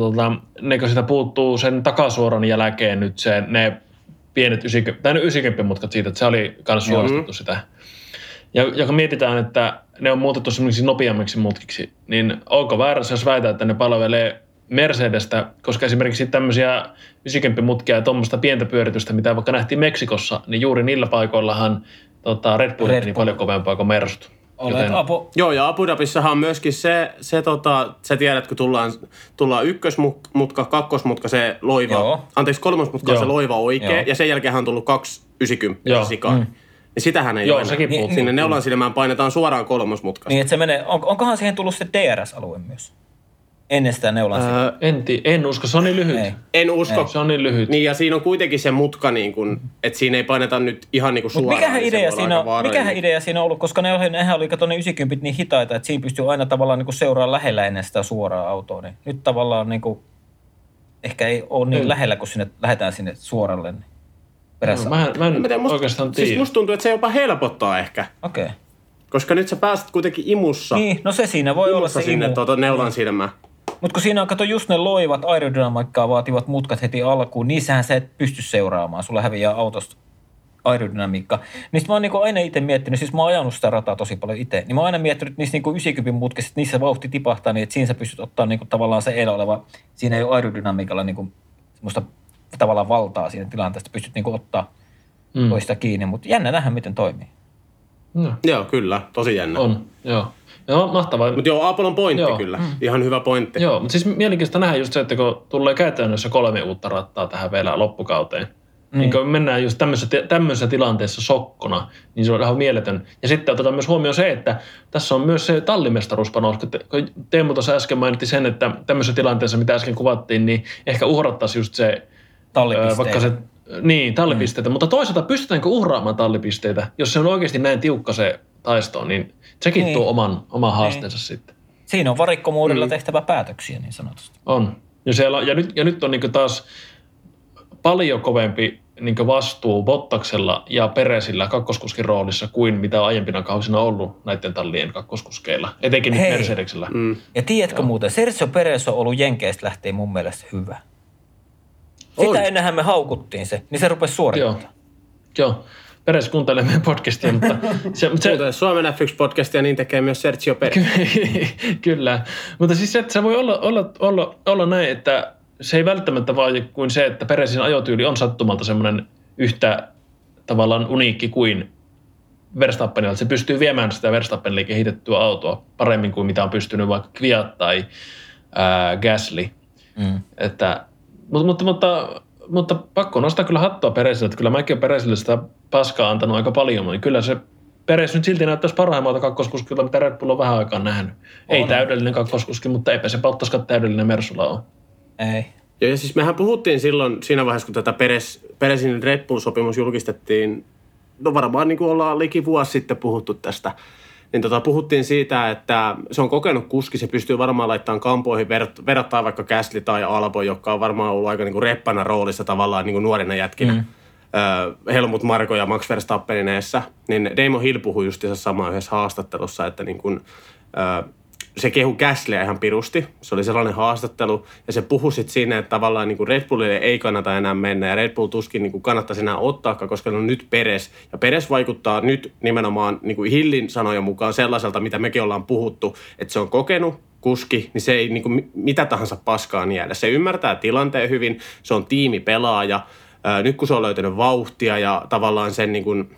sitä puuttuu sen takasuoran jälkeen nyt ne pienet 90-mutkat siitä, että se oli myös suoristettu sitä. Ja kun mietitään, että ne on muutettu semmoisiksi nopeammiksi mutkiksi, niin onko väärässä, jos väitää, että ne palvelee Mercedestä, koska esimerkiksi tämmöisiä 90-mutkia ja tuommoista pientä pyöritystä, mitä vaikka nähtiin Meksikossa, niin juuri niillä paikoillahan Red Bull on niin paljon kovempaa kuin Mersut. Joo, ja Abu Dhabissahan on myöskin sä tiedät, kun tullaan ykkösmutka, kakkosmutka, se loiva, kolmosmutka on se loiva oikea, ja sen jälkeen on tullut 2 90 sikaan. Mm. Niin sitähän ei ole. Sekin puhuttiin. Sinne neulan silmään painetaan suoraan 3. mutkasta. Niin, että se menee, onkohan siihen tullut se DRS-alue myös? Ennen sitä neulan silmään. En usko, se on niin lyhyt. Se on niin lyhyt. Niin, ja siinä on kuitenkin se mutka, niin kuin, että siinä ei paineta nyt ihan niin kuin suoraan. Mutta mikähän idea siinä on ollut, koska nehän oli kato ne 90 niin hitaita, että siinä pystyy aina tavallaan niin kuin seuraamaan lähellä ennen sitä suoraa autoa. Niin nyt tavallaan niin kuin, ehkä ei ole niin lähellä, kun lähdetään sinne suoralle. Niin. Musta tuntuu, että se jopa helpottaa ehkä. Okei. Okay. Koska nyt sä pääset kuitenkin imussa. Niin, no se siinä voi olla se sinne imu. Neulan silmään. Mutta kun siinä on, kato, just ne loivat aerodynamiikkaa vaativat mutkat heti alkuun, niissähän sä et pysty seuraamaan. Sulla häviää autosta aerodynamiikka. Niistä mä oon niinku aina itse miettinyt, siis mä oon ajanut sitä rataa tosi paljon itse, niin mä oon aina miettinyt niissä niinku 90 mutkissa, että niissä vauhti tipahtaa, niin että siinä sä pystyt ottaa niinku tavallaan se edellä oleva, siinä ei ole aerodynamiikalla niinku semmoista tavallaan valtaa siinä tilanteesta, pystyt niinku ottaa toista kiinni, mutta jännä nähdä, miten toimii. No. Joo, kyllä, tosi jännä. On, joo. Joo, mahtavaa. Mutta joo, Aapolon pointti kyllä, ihan hyvä pointti. Joo, mutta siis mielenkiintoista nähdä just se, että kun tulee käytännössä 3 uutta rattaa tähän vielä loppukauteen, niin kun mennään just tämmöisessä tilanteessa sokkona, niin se on ihan mieletön. Ja sitten otetaan myös huomioon se, että tässä on myös se tallimestaruuspanos, kun Teemu tuossa äsken mainitti sen, että tämmöisessä tilanteessa, mitä äsken kuvattiin, niin ehkä uhrattaisiin just se tallipisteitä, mutta toisaalta pystytäänkö uhraamaan tallipisteitä, jos se on oikeasti näin tiukka se taisto, niin sekin tuo oman haasteensa sitten. Siinä on varikkomuudella tehtävä päätöksiä niin sanotusti. On. Ja nyt on niinku taas paljon kovempi niin vastuu Bottaksella ja Peresillä kakkoskuskin roolissa kuin mitä aiempina kausina ollut näiden tallien kakkoskuskeilla, etenkin nyt Mercedesillä. Mm. Ja tiedätkö muuten, Sergio Pérez on ollut jenkeistä lähtien mun mielestä hyvä. Sitä ennenhän me haukuttiin se, niin se rupesi suorittamaan. Joo. Pérez kuuntelee meidän podcastia, mutta... Se Suomen F1-podcastia, niin tekee myös Sergio Pérez. Kyllä. Mutta siis se voi olla näin, että se ei välttämättä vaadi kuin se, että Pérezin ajotyyli on sattumalta semmoinen yhtä tavallaan uniikki kuin Verstappenilla. Että se pystyy viemään sitä Verstappenille kehitettyä autoa paremmin kuin mitä on pystynyt vaikka Kviat tai Gasly. Mm. Että, mutta pakko nostaa kyllä hattua Pérezille, että kyllä mäkin olen Pérezille sitä paskaa antanut aika paljon, niin kyllä se Pérez nyt silti näyttäisi parhaimmalta kakkoskuskilta, mitä Red Bull on vähän aikaa nähnyt. On. Ei täydellinen kakkoskuski, mutta eipä se Bottaskaan täydellinen Mersulla ole. Ei. Joo, ja siis mehän puhuttiin silloin siinä vaiheessa, kun tätä Pérezin Red Bull-sopimus julkistettiin, no varmaan niin kuin ollaan liki vuosi sitten puhuttu tästä, niin puhuttiin siitä, että se on kokenut kuski, se pystyy varmaan laittamaan kampoihin, verrattain vaikka Gasly tai Albo, joka on varmaan ollut aika niin kuin reppana roolissa tavallaan niin kuin nuorina jätkinä. Mm. Helmut Marko ja Max Verstappenin edessä, niin Damon Hill puhui just samaa yhdessä haastattelussa, että niin kun, se kehu Gaslyä ihan pirusti. Se oli sellainen haastattelu ja se puhui sitten siinä, että tavallaan niin kun Red Bullille ei kannata enää mennä ja Red Bull tuskin niin kun kannattaisi enää ottaa, koska ne on nyt Pérez. Ja Pérez vaikuttaa nyt nimenomaan niin kun Hillin sanoja mukaan sellaiselta, mitä mekin ollaan puhuttu, että se on kokenut kuski, niin se ei niin kun mitä tahansa paskaa jäädä. Se ymmärtää tilanteen hyvin, se on tiimipelaaja. Nyt kun se on löytänyt vauhtia ja tavallaan sen niin kuin,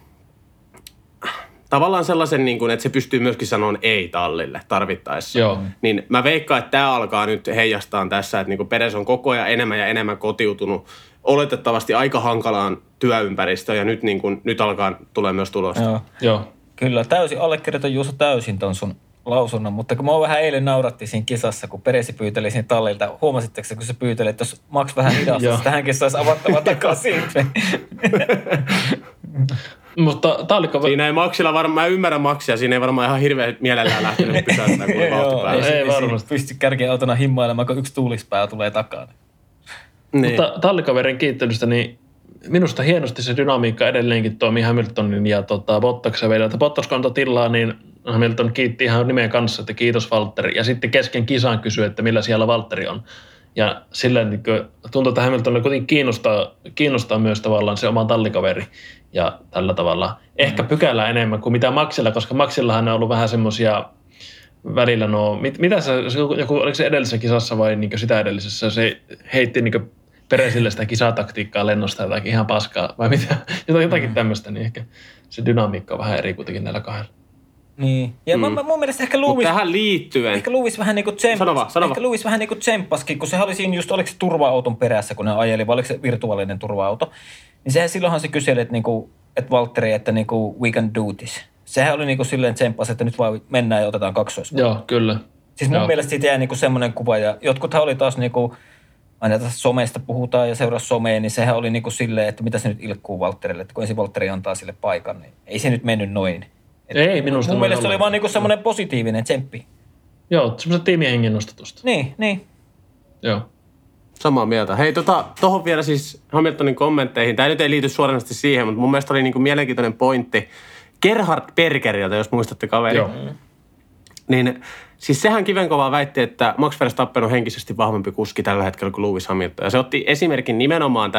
tavallaan sellaisen niin kuin, että se pystyy myöskin sanomaan ei tallille tarvittaessa. Joo. Niin mä veikkaan, että tämä alkaa nyt heijastaa tässä, että niin kuin Pérez on koko ajan enemmän ja enemmän kotiutunut oletettavasti aika hankalaan työympäristöön ja nyt, niin kuin, nyt alkaa tulee myös tulosta. Joo. Kyllä, täysin allekirjoitan Juuso täysin ton sun lausunnon, mutta kun mä vähän eilen nauratti siinä kisassa, kun Pérez pyyteli siinä tallilta, huomasitteko kun se pyyteli, että jos Max vähän hidastaisi, tähänkin saisi avattava takaisin. Siinä ei Maxilla varmaan, mä ymmärrän Maxia, siinä ei varmaan ihan hirveän mielellään lähtenyt pysäyttämään, kun vauhti päälle. Ei varmasti. Pysty kärkeen autona himmailemaan, kun yksi tuulispää tulee takana. Mutta tallikaverin kiittelystä, niin minusta hienosti se dynamiikka edelleenkin toimii Hamiltonin ja Bottaksen vielä. Bottas kantoi tilaa, niin Hamilton kiitti ihan nimen kanssa, että kiitos Valtteri. Ja sitten kesken kisaan kysyi, että millä siellä Valtteri on. Ja sillä niin tuntuu, että Hamiltonilla kuitenkin kiinnostaa myös tavallaan se oma tallikaveri. Ja tällä tavalla ehkä pykälää enemmän kuin mitä Maxilla, koska Maxillahan on ollut vähän semmoisia välillä oliko se edellisessä kisassa vai niin sitä edellisessä, se heitti niin Pérezille sitä kisataktiikkaa lennosta jotakin ihan paskaa vai mitä, jotakin tämmöistä, niin ehkä se dynamiikka on vähän eri kuitenkin näillä kahdella. Niin. Ja mun mielestä ehkä Lewis... tähän liittyen... Ehkä Lewis vähän niinku tsemppaskin, kun sehän oli siinä just, oliko se turva-auton perässä, kun ne ajeli, vai oliko se virtuaalinen turva-auto. Niin sehän silloinhan se kyseli, että niinku, et Valtteri, että niinku, we can do this. Sehän oli niinku silleen tsemppas, että nyt vaan mennään ja otetaan kaksoispuolella. Joo, kyllä. Siis mun mielestä siitä jäi niinku semmoinen kuva, ja jotkuthan oli taas niinku... Aina tässä somesta puhutaan ja seuraa somea, niin sehän oli niin kuin silleen, että mitä se nyt ilkkuu Valtterille, että kun ensin Valtteri antaa sille paikan, niin ei se nyt mennyt noin. Et ei minusta. Mun mielestä se oli vaan niin kuin semmoinen positiivinen tsemppi. Joo, semmoista tiimihengen nostatusta. Niin. Joo. Samaa mieltä. Hei, tohon vielä siis Hamiltonin kommentteihin. Tämä nyt ei liity suoranaisesti siihen, mutta mun mielestä oli niin kuin mielenkiintoinen pointti. Gerhard Bergeriltä, jos muistatte kaveri. Joo. Niin... Siis sehän kivenkovaa väitti, että Max Verstappen on henkisesti vahvempi kuski tällä hetkellä kuin Lewis Hamilton. Ja se otti esimerkin nimenomaan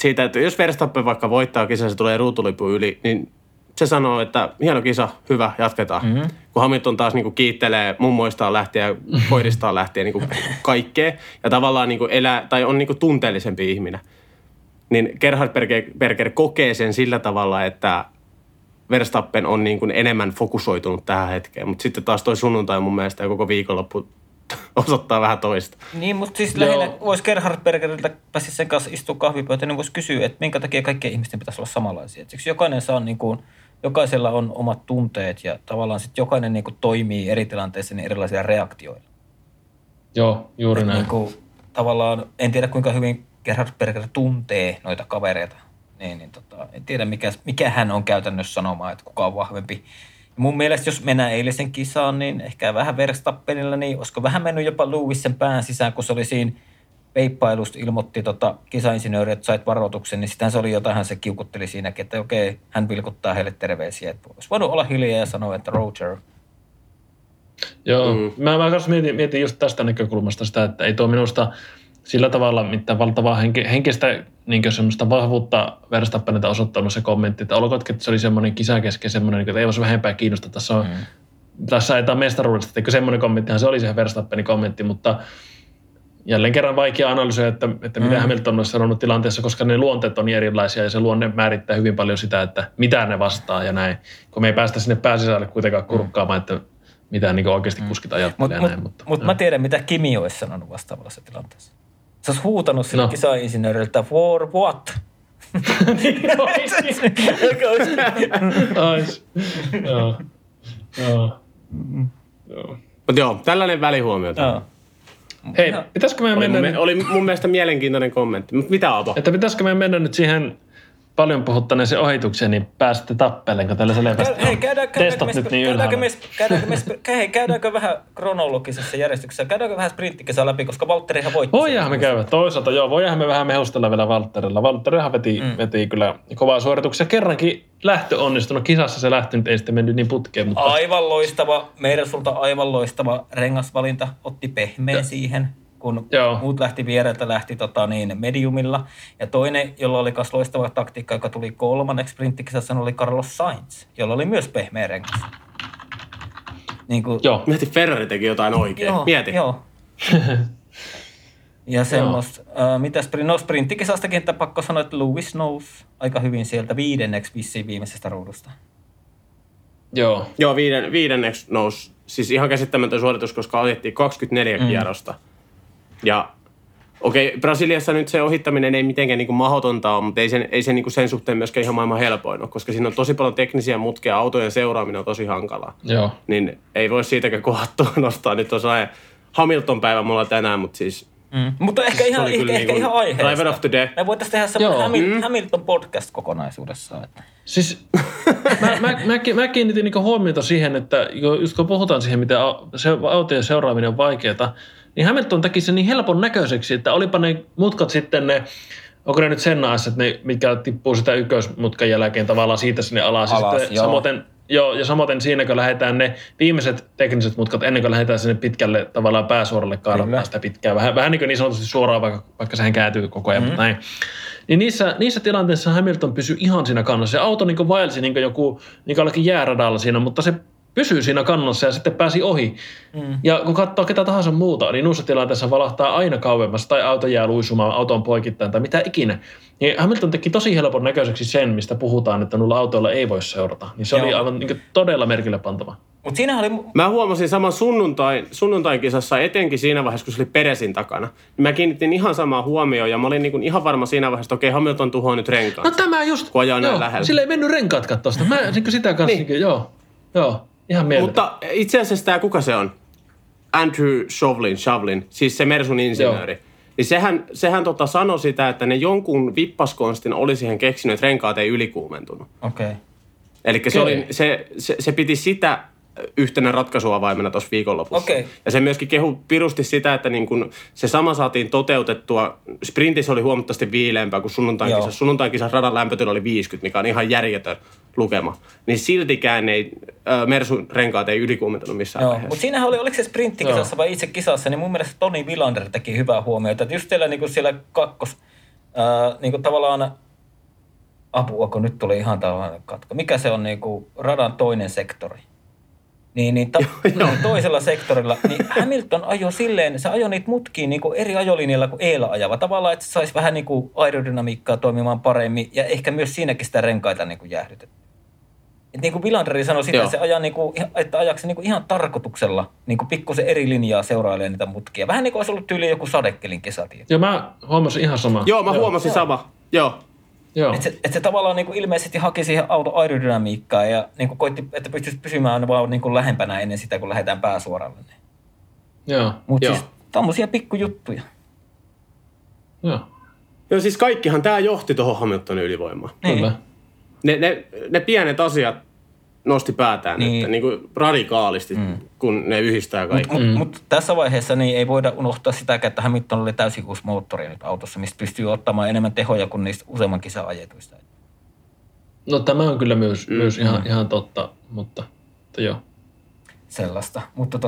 siitä, että jos Verstappen vaikka voittaa kisan, se tulee ruutulippu yli, niin se sanoo, että hieno kisa, hyvä, jatketaan. Mm-hmm. Kun Hamilton taas niin kuin kiittelee mummoistaan lähtien ja koiristaan lähtien niin kuin kaikkea ja tavallaan niin kuin elää tai on niin kuin tunteellisempi ihminen. Niin Gerhard Berger kokee sen sillä tavalla, että Verstappen on niin kuin enemmän fokusoitunut tähän hetkeen, mutta sitten taas toi sunnuntai mun mielestä ja koko viikonloppu osoittaa vähän toista. Niin, mutta siis lähinnä voisi Gerhard Bergeriltä pääsisi sen kanssa istua kahvipöytään, niin voisi kysyä, että minkä takia kaikkien ihmisten pitäisi olla samanlaisia. Siksi jokaisella on omat tunteet ja tavallaan sitten jokainen niin kuin toimii eri tilanteissa niin erilaisilla reaktioilla. Joo, juuri näin. Niin kuin, tavallaan en tiedä kuinka hyvin Gerhard Berger tuntee noita kavereita. En tiedä, mikä hän on käytännössä sanomaan, että kuka on vahvempi. Mun mielestä, jos mennään eilisen kisaan, niin ehkä vähän Verstappenilla, niin olisiko vähän mennyt jopa Lewisen pään sisään, kun se oli siinä peippailusta ilmoitti kisainsinööri, että sait varoituksen, niin sitten se oli jotain, se kiukutteli siinäkin, että okei, hän vilkuttaa heille terveisiä. Että olisi voinut olla hiljaa ja sanoa, että Roger. Joo, mä myös mietin just tästä näkökulmasta sitä, että ei tuo minusta sillä tavalla mitään valtavaa henkistä niin semmoista vahvuutta Verstappenilta osoittanut se kommentti, että olkoonkin, että se oli semmoinen kisakesken, semmoinen, että ei olisi vähempää kiinnosta, tässä on tässä ajetaan mestaruudesta, että semmoinen kommenttihan se oli se Verstappenin kommentti, mutta jälleen kerran vaikea analysoida, että mitä Hamilton on sanonut tilanteessa, koska ne luonteet on niin erilaisia ja se luonne määrittää hyvin paljon sitä, että mitä ne vastaa ja näin, kun me ei päästä sinne pääsisälle kuitenkaan kurkkaamaan, että mitä niin oikeasti kuskit ajattelee näin. Mutta mä tiedän, mitä Kimi olisi sanonut vastaavassa tilanteessa. Se olisi huutanut sille kisainsinööriltä, for what? Niin olisi. Mutta joo, tällainen välihuomio. Hei, pitäisikö meidän mennä... Oli mun mielestä mielenkiintoinen kommentti, mutta mitä Apo? Että pitäisikö meidän mennä nyt siihen paljon puhuttaneeseen ohitukseen, niin pääsette tappeleen, kun tällä selvästi käydäänkö vähän kronologisessa järjestyksessä, käydäänkö vähän sprinttikisaa läpi, koska Valtterihan voitti. Voidaanhan me käydä toisaalta, joo, voidaanhan me vähän mehustella vielä Valtterilla. Valtterihan veti kyllä kovaa suorituksia. Kerrankin lähtö onnistunut, kisassa se lähtö nyt ei sitten mennyt niin putkeen. Mutta... Aivan loistava, meidän sulta aivan loistava rengasvalinta, otti pehmeä siihen. Kun muut lähti viereltä, lähti mediumilla. Ja toinen, jolla oli myös loistava taktiikka, joka tuli kolmanneksi sprinttikisassa, oli Carlos Sainz, jolla oli myös pehmeä rengas. Niin kuin... Joo, mieti Ferrari teki jotain oikein. Joo, mieti. Joo. Ja semmoista, sprinttikisastakin, että pakko sanoa, että Lewis nousi aika hyvin sieltä viidenneksi vissiin viimeisestä ruudusta. Joo. Joo, viidenneksi nousi. Siis ihan käsittämätön suoritus, koska ajettiin 24 kierrosta. Ja okei, Brasiliassa nyt se ohittaminen ei mitenkään niin kuin mahdotonta ole, mutta ei se niin kuin sen suhteen myöskään ihan maailman helpoin ole, koska siinä on tosi paljon teknisiä mutkia, autojen seuraaminen on tosi hankalaa. Joo. Niin ei voi siitäkään kohdattua nostaa. Nyt on Hamilton-päivä mulla tänään, mutta siis... Mutta ehkä ihan aiheesta. Driver of the day. Me voitaisiin tehdä semmoinen Hamilton-podcast kokonaisuudessaan. Että. Siis mä kiinnitin niin kuin huomiota siihen, että just kun puhutaan siihen, miten autojen seuraaminen on vaikeaa, niin Hamilton teki sen niin helpon näköiseksi, että olipa ne mutkat sitten ne, onko ne nyt sen aassa, että ne, mitkä tippuu sitä ykkösmutkan jälkeen tavallaan siitä sinne alas sitten, samoin siinä, kun lähdetään ne viimeiset tekniset mutkat, ennen kuin lähdetään sinne pitkälle tavallaan pääsuoralle kaadattaa sitä pitkään. Vähän niin kuin niin sanotusti suoraan, vaikka sehän kääntyy koko ajan, mutta näin. Niin niissä tilanteissa Hamilton pysyi ihan siinä kannassa. Se auto niin kuin vaelsi niin kuin joku niin kuin olikin jääradalla siinä, mutta se pysyy siinä kannassa ja sitten pääsi ohi. Ja kun katsoo ketä tahansa muuta, niin noissa tilanteissa valahtaa aina kauemmas tai auto jää luisumaan, auto on poikittain tai mitä ikinä. Niin Hamilton teki tosi helpon näköiseksi sen, mistä puhutaan, että noilla autoilla ei voi seurata. Niin se oli aivan niin kuin, todella merkille pantava. Mut siinä oli... Mä huomasin saman sunnuntain kisassa, etenkin siinä vaiheessa, kun se oli Peresin takana. Mä kiinnitin ihan samaa huomioon ja mä olin niin kuin ihan varma siinä vaiheessa, että okei, Hamilton tuhoaa nyt renkaat. No tämä just, sillä ei mennyt renkaat kattosta. Mä sitä kanssa, niin. Joo. Mutta itse asiassa tämä, kuka se on? Andrew Shovlin, siis se Mersun insinööri. Niin sehän sanoi sitä, että ne jonkun vippaskonstin oli siihen keksinyt, että renkaat ei ylikuumentunut. Okei. Okay. Eli se piti sitä yhtenä ratkaisuavaimena tuossa viikonlopussa. Okay. Ja se myöskin kehu pirusti sitä, että niin kun se sama saatiin toteutettua. Sprintissä oli huomattavasti viileämpää kuin sunnuntain kisassa. Sunnuntain kisassa radan lämpötila oli 50, mikä on ihan järjetön lukema. Niin siltikään ei Mersun renkaat ei ylikuumentanut missään vaiheessa. Mutta siinähän oli, oliko se sprinttikisassa vai itse kisassa, niin mun mielestä Toni Vilander teki hyvää huomiota. Että just teillä niin siellä kakkos, niin kuin tavallaan apua, kun nyt tuli ihan tällainen katko. Mikä se on niin kuin radan toinen sektori? Toisella sektorilla, niin Hamilton ajoi silleen, se ajoi niitä mutkia niin kuin eri ajolinjalla kuin Eela ajava. Tavallaan, että se saisi vähän niin kuin aerodynamiikkaa toimimaan paremmin ja ehkä myös siinäkin sitä renkaita niin kuin jäähdytetty. Että niin kuin Vilanderi sanoi sitä, että se ajaa niin kuin, että ajaksi niin kuin ihan tarkoituksella niin kuin pikkusen eri linjaa seurailee niitä mutkia. Vähän niin kuin olisi ollut tyyliin joku sadekkelin kesätiä. Joo, mä huomasin ihan samaa. Joo, mä huomasin samaa. Että se tavallaan niin kuin ilmeisesti haki siihen auton aerodynamiikkaan ja niin kuin koitti, että pystyisi pysymään vaan niin kuin lähempänä ennen sitä, kun lähdetään pääsuoralle. Mutta siis tämmöisiä pikkujuttuja. Joo, siis kaikkihan tämä johti tuohon Hamiltonin ylivoimaan. Niin. Ne pienet asiat nosti päätään niin. Että niin kuin radikaalisti, kun ne yhdistää kaikki. Mut tässä vaiheessa niin ei voida unohtaa sitäkään, että Hamilton oli täysin uusi moottori nyt autossa, mistä pystyy ottamaan enemmän tehoja kuin niistä useamman kisan ajetuista. No tämä on kyllä myös ihan totta, mutta joo. Sellaista. Mutta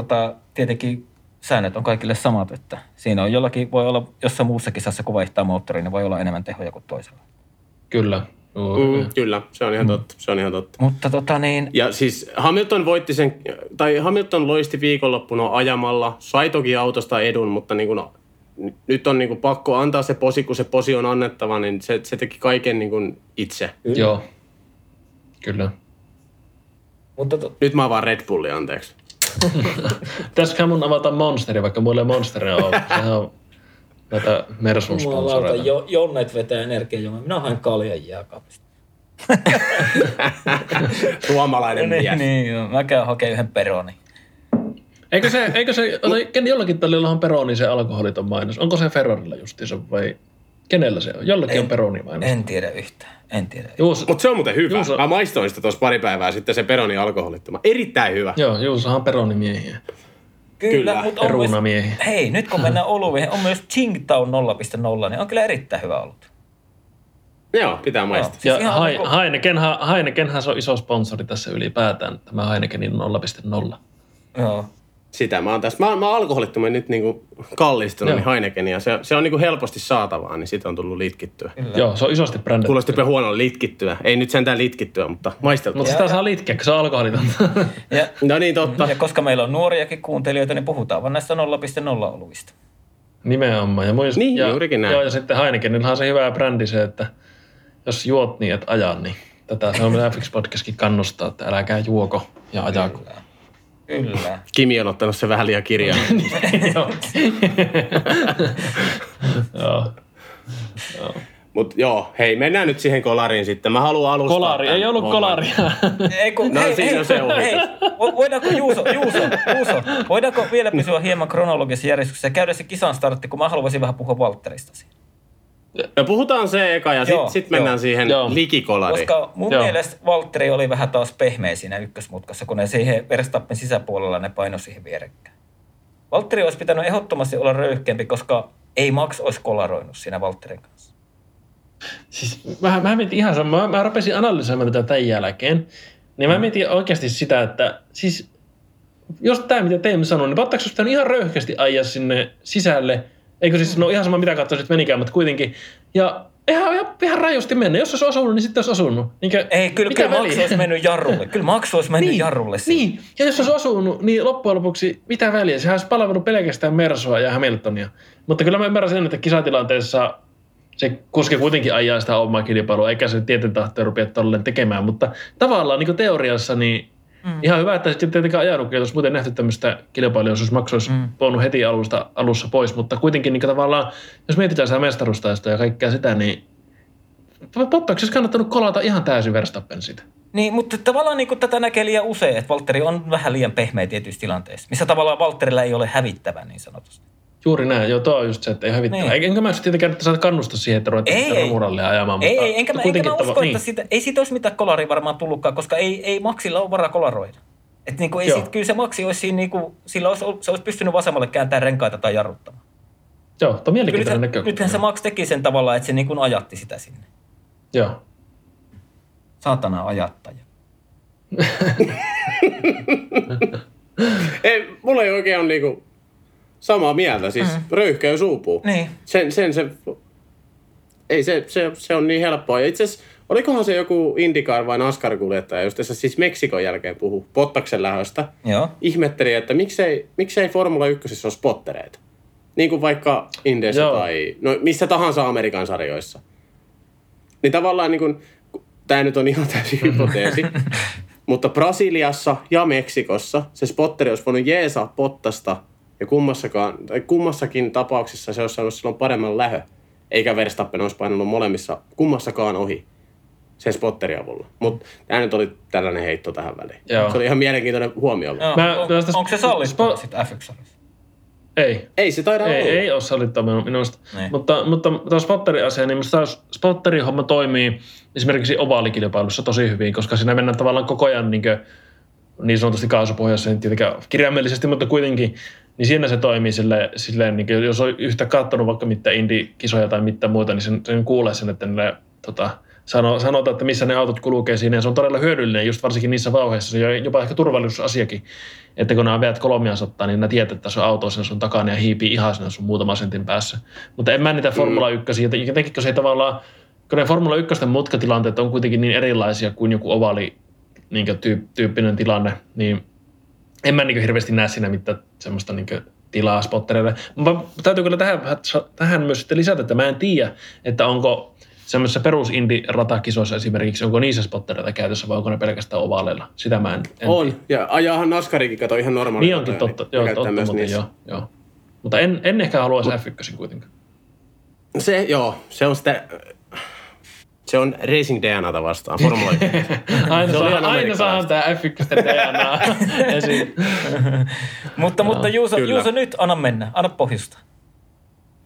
tietenkin säännöt on kaikille samat, että siinä on jollakin, voi olla jossain muussa kisassa, kun vaihtaa moottoriin, niin voi olla enemmän tehoja kuin toisella. Kyllä. Kyllä, se on ihan totta. Se on ihan totta. Mutta ja siis Hamilton voitti sen, tai Hamilton loisti viikonloppuna ajamalla, sai toki autosta edun, mutta niin kuin, nyt on niin kuin pakko antaa se posi, kun se posi on annettava, niin se teki kaiken niin kuin itse. Joo, kyllä. Mutta nyt mä avaan Red Bullia, anteeksi. Pitäisikö mun avata Monsteri, vaikka mulla ei Monsteria ole. Sehän on näitä Mersun sponsoreita. Jonnet vetää energiajuomaa. Minä haen kaljan jääkaapista. Suomalainen mies. Niin, mä käyn hakemaan yhden peroni. Eikö se jollakin tällä on peroni se alkoholiton mainos? Onko se Ferrarilla justiinsa vai kenellä se on? Jollakin on peroni mainos. En tiedä yhtään. Mutta se on muuten hyvä. Mä maistoin sitä tuossa pari päivää sitten, se peroni alkoholittoma. Erittäin hyvä. Joo, Juusahan on peroni-miehiä. Kyllä, mutta on myös, hei, nyt kun mennään oluihin, on myös Qingdao 0.0, niin on kyllä erittäin hyvä ollut. Joo, pitää maistaa. Siis ja Heinekenhän se on iso sponsori tässä ylipäätään, tämä Heinekenin 0.0. Joo. Sitä mä oon tässä. Mä oon alkoholittoman nyt niinku kallistunut niin Heinekeniä. Se on niinku helposti saatavaa, niin siitä on tullut litkittyä. Kyllä. Joo, se on isosti brändätty. Kuulostipa huonolla litkittyä. Ei nyt sentään litkittyä, mutta maisteltu. Mutta sitä saa litkeä, kun se on alkoholitonta. No niin, totta. Ja koska meillä on nuoriakin kuuntelijoita, niin puhutaan vaan näistä 0.0-oluista. Nimenomaan. Niin, juurikin näin. Joo, ja sitten Heinekenillä on se hyvä brändi se, että jos juot, niin et ajaa, niin tätä se on F1-podcastkin kannustaa, että älkää juoko ja ajako. Kyllä. Kimi on ottanut sen vähän liian kirjaa. Mutta joo, hei, mennään nyt siihen kolariin sitten. Mä haluan alustaa. Kolari, ei ollut kolaria. Hei, voidaanko Juuso, voidaanko vielä pysyä hieman kronologisessa järjestyksessä ja käydä se kisan startti, kun mä haluaisin vähän puhua Valtteristasi. No puhutaan se eka ja sitten mennään siihen likikolariin. Koska mun mielestä Valtteri oli vähän taas pehmeä siinä ykkösmutkassa, kun ne siihen Verstappen sisäpuolella ne paino siihen vierekkäin. Valtteri olisi pitänyt ehdottomasti olla röyhkeämpi, koska ei Max olisi kolaroinut siinä Valtterin kanssa. Siis mä mietin ihan samaa. Mä rupesin analysoimaan tätä tämän jälkeen. Niin mä mietin oikeasti sitä, että siis jos tämä mitä Teemu sanoi, niin Valtteri olisi pitänyt ihan röyhkeästi ajaa sinne sisälle. Eikö siis, no ihan sama mitä katsoisit menikään, mutta kuitenkin. Ja ihan rajusti mennä. Jos olisi osunut, niin sitten olisi osunut. Ei, kyllä Max olisi mennyt jarrulle. Kyllä Max olisi mennyt jarrulle. Niin, ja jos olisi osunut, niin loppujen lopuksi mitä väliä. Sehän olisi palvellut pelkästään Mersua ja Hamiltonia. Mutta kyllä mä ymmärrän sen, että kisatilanteessa se kuski kuitenkin ajaa sitä omaa kilpailua, eikä se tieten tahtoja rupea tolleen tekemään. Mutta tavallaan niin kuin teoriassa, niin ihan hyvä, että sitten tietenkään ajanutkin, jos muuten nähty tämmöistä kilpailijaa, jos Max olisi poonut heti alussa pois, mutta kuitenkin niin tavallaan, jos mietitään sitä mestaruustaista ja kaikkea sitä, niin Bottaksessa kannattanut kolata ihan täysin Verstappen sitä. Niin, mutta tavallaan niin tätä näkee liian usein, että Valtteri on vähän liian pehmeä tietyissä tilanteissa, missä tavallaan Valtterilla ei ole hävittävää niin sanotusti. Juuri näin, joo, tuo on just se, että ei hävittää. Niin. Enkä mä tietenkään, että saat kannustaa siihen, että ruvetaan sitä muralle ajamaan. Enkä mä usko, että siitä, ei siitä olisi mitään kolaria varmaan tullutkaan, koska ei Maxilla ole varaa kolaroida. Että niinku ei sit, kyllä se Maxi olisi siinä, niinku, se olisi pystynyt vasemmalle kääntämään renkaita tai jarruttamaan. Joo, tuo on mielenkiintoinen näkökulma. Nythän se Max teki sen tavalla, että se niinku ajatti sitä sinne. Joo. Saatana ajattaja. Ei, mulla ei oikein ole niinku... Samaa mieltä, siis röyhkeys uupuu. Niin. Se on niin helppoa. Ja itse asiassa, olikohan se joku IndyCar vai NASCAR-kuljettaja, josta se siis Meksikon jälkeen puhuu Bottaksen lähöstä. Joo. Ihmetteli, että miksei Formula 1 ole spottereita. Niin kuin vaikka Indessä tai missä tahansa Amerikan sarjoissa. Niin tavallaan niin kuin, tämä nyt on ihan täysin hypoteesi, mutta Brasiliassa ja Meksikossa se spotteri olisi voinut jeesaa Bottasta. Ja kummassakin tapauksessa se olisi saanut silloin paremman lähö, eikä Verstappen olisi painanut molemmissa kummassakaan ohi sen spotterin avulla. Mutta tämä nyt oli tällainen heitto tähän väliin. Joo. Se oli ihan mielenkiintoinen huomio. Onko se sallittu sitten F1-sarjassa? Ei se taida olla. Ei ole salittavaa minusta. Niin. Mutta tämä spotteri-asia, niin tämä spotteri-homma toimii esimerkiksi ovaalikilpailussa tosi hyvin, koska siinä mennään tavallaan koko ajan niin sanotusti kaasupohjassa, niin tietenkään kirjaimellisesti, mutta kuitenkin, niin siinä se toimii silleen niin jos on yhtä katsonut vaikka mitään indie-kisoja tai mitään muuta, niin sen kuulee sen, että ne sanotaan, että missä ne autot kulkee siinä, ja se on todella hyödyllinen, just varsinkin niissä vauheissa, se on jopa ehkä turvallisuusasiakin, että kun nämä veät kolmiaan sattaa, niin nämä tietää, että se on auto sen sun takana ja hiipii ihan sen sun muutaman sentin päässä. Mutta en mä niitä Formula 1, jotenkin kun se ei tavallaan, kun ne Formula 1 mutkatilanteet on kuitenkin niin erilaisia kuin joku ovaali niin tyyppinen tilanne, niin en mä niin hirveästi näe siinä mitään semmoista niin tilaa spottereille. Täytyy kyllä tähän myös sitten lisätä, että mä en tiedä, että onko semmoisessa perusindie-ratakisoissa esimerkiksi, onko niissä spottereita käytössä vai onko ne pelkästään ovaaleilla? Sitä mä en on, ja ajaahan NASCARikin kato ihan normaali. Niin onkin totta, niin joo, totta muuten, joo. Mutta en ehkä haluaisi F1 kuitenkaan. Se, joo, se on sitä... Se on Racing DNAta vastaan, Formula 1. Aina saadaan sitä F1 DNAa esiin. Mutta Juuso, nyt anna mennä, anna pohjusta.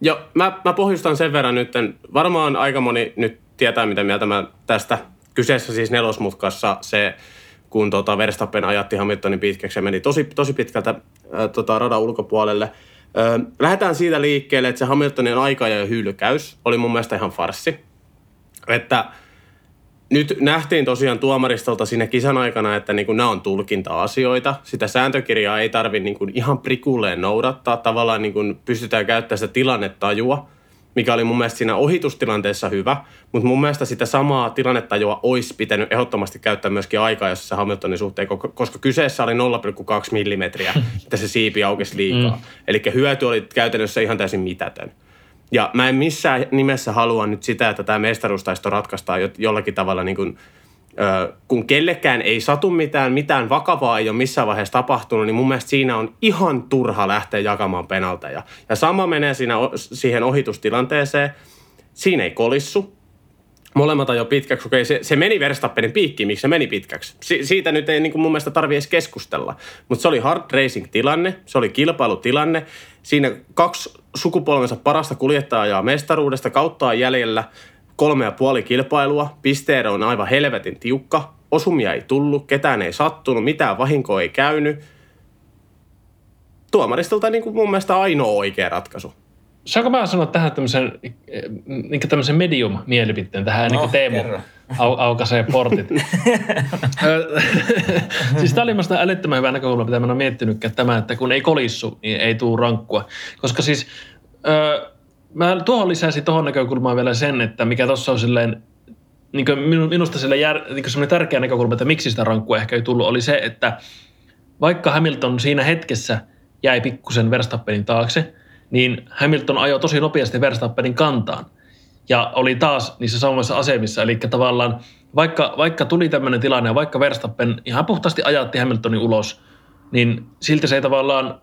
Joo, mä pohjustan sen verran nyt. Varmaan aika moni nyt tietää, mitä mieltä mä tästä. Kyseessä siis nelosmutkassa se, kun Verstappen ajatti Hamiltonin pitkäksi ja meni tosi pitkältä radan ulkopuolelle. Lähdetään siitä liikkeelle, että se Hamiltonin aika ja hylkäys oli mun mielestä ihan farssi. Että nyt nähtiin tosiaan tuomaristolta siinä kisan aikana, että niin kuin nämä on tulkinta-asioita. Sitä sääntökirjaa ei tarvitse niin kuin ihan prikulleen noudattaa. Tavallaan niin kuin pystytään käyttämään sitä tilannetajua, mikä oli mun mielestä siinä ohitustilanteessa hyvä. Mutta mun mielestä sitä samaa tilannetajua olisi pitänyt ehdottomasti käyttää myöskin aikaa, jos se Hamiltonin suhteen, koska kyseessä oli 0,2 millimetriä, että se siipi aukesi liikaa. Eli hyöty oli käytännössä ihan täysin mitätön. Ja mä en missään nimessä halua nyt sitä, että tämä mestaruustaisto ratkaistaan jollakin tavalla, niin kun kellekään ei satu mitään vakavaa ei ole missään vaiheessa tapahtunut, niin mun mielestä siinä on ihan turha lähteä jakamaan penalteja. Ja sama menee siihen ohitustilanteeseen. Siinä ei kolissu. Molemmat ajoi pitkäksi. Okei, se meni Verstappenin piikkiin, miksi se meni pitkäksi. Siitä nyt ei niin kuin mun mielestä tarvitse edes keskustella. Mutta se oli hard racing-tilanne, se oli kilpailutilanne. Siinä kaksi sukupolvensa parasta kuljettajaa mestaruudesta kauttaan jäljellä 3,5 kilpailua. Pisteero on aivan helvetin tiukka. Osumia ei tullut, ketään ei sattunut, mitään vahinkoa ei käynyt. Tuomaristolta niin kuin mun mielestä ainoa oikea ratkaisu. Saanko mä sanoa tähän tämmöisen medium-mielipiteen tähän, niin kuin Teemu aukaisee portit? Siis tämä oli minusta älyttömän hyvä näkökulma, mitä mä en ole miettinytkään tämä, että kun ei kolissu, niin ei tule rankkua. Koska siis mä tuohon lisäisin tuohon näkökulmaan vielä sen, että mikä tuossa on silleen, niin kuin minusta niin semmoinen tärkeä näkökulma, että miksi sitä rankkua ehkä ei tullut, oli se, että vaikka Hamilton siinä hetkessä jäi pikkusen Verstappenin taakse, niin Hamilton ajoi tosi nopeasti Verstappenin kantaan ja oli taas niissä samoissa asemissa. Eli tavallaan vaikka tuli tämmöinen tilanne ja vaikka Verstappen ihan puhtaasti ajatti Hamiltonin ulos, niin silti se ei tavallaan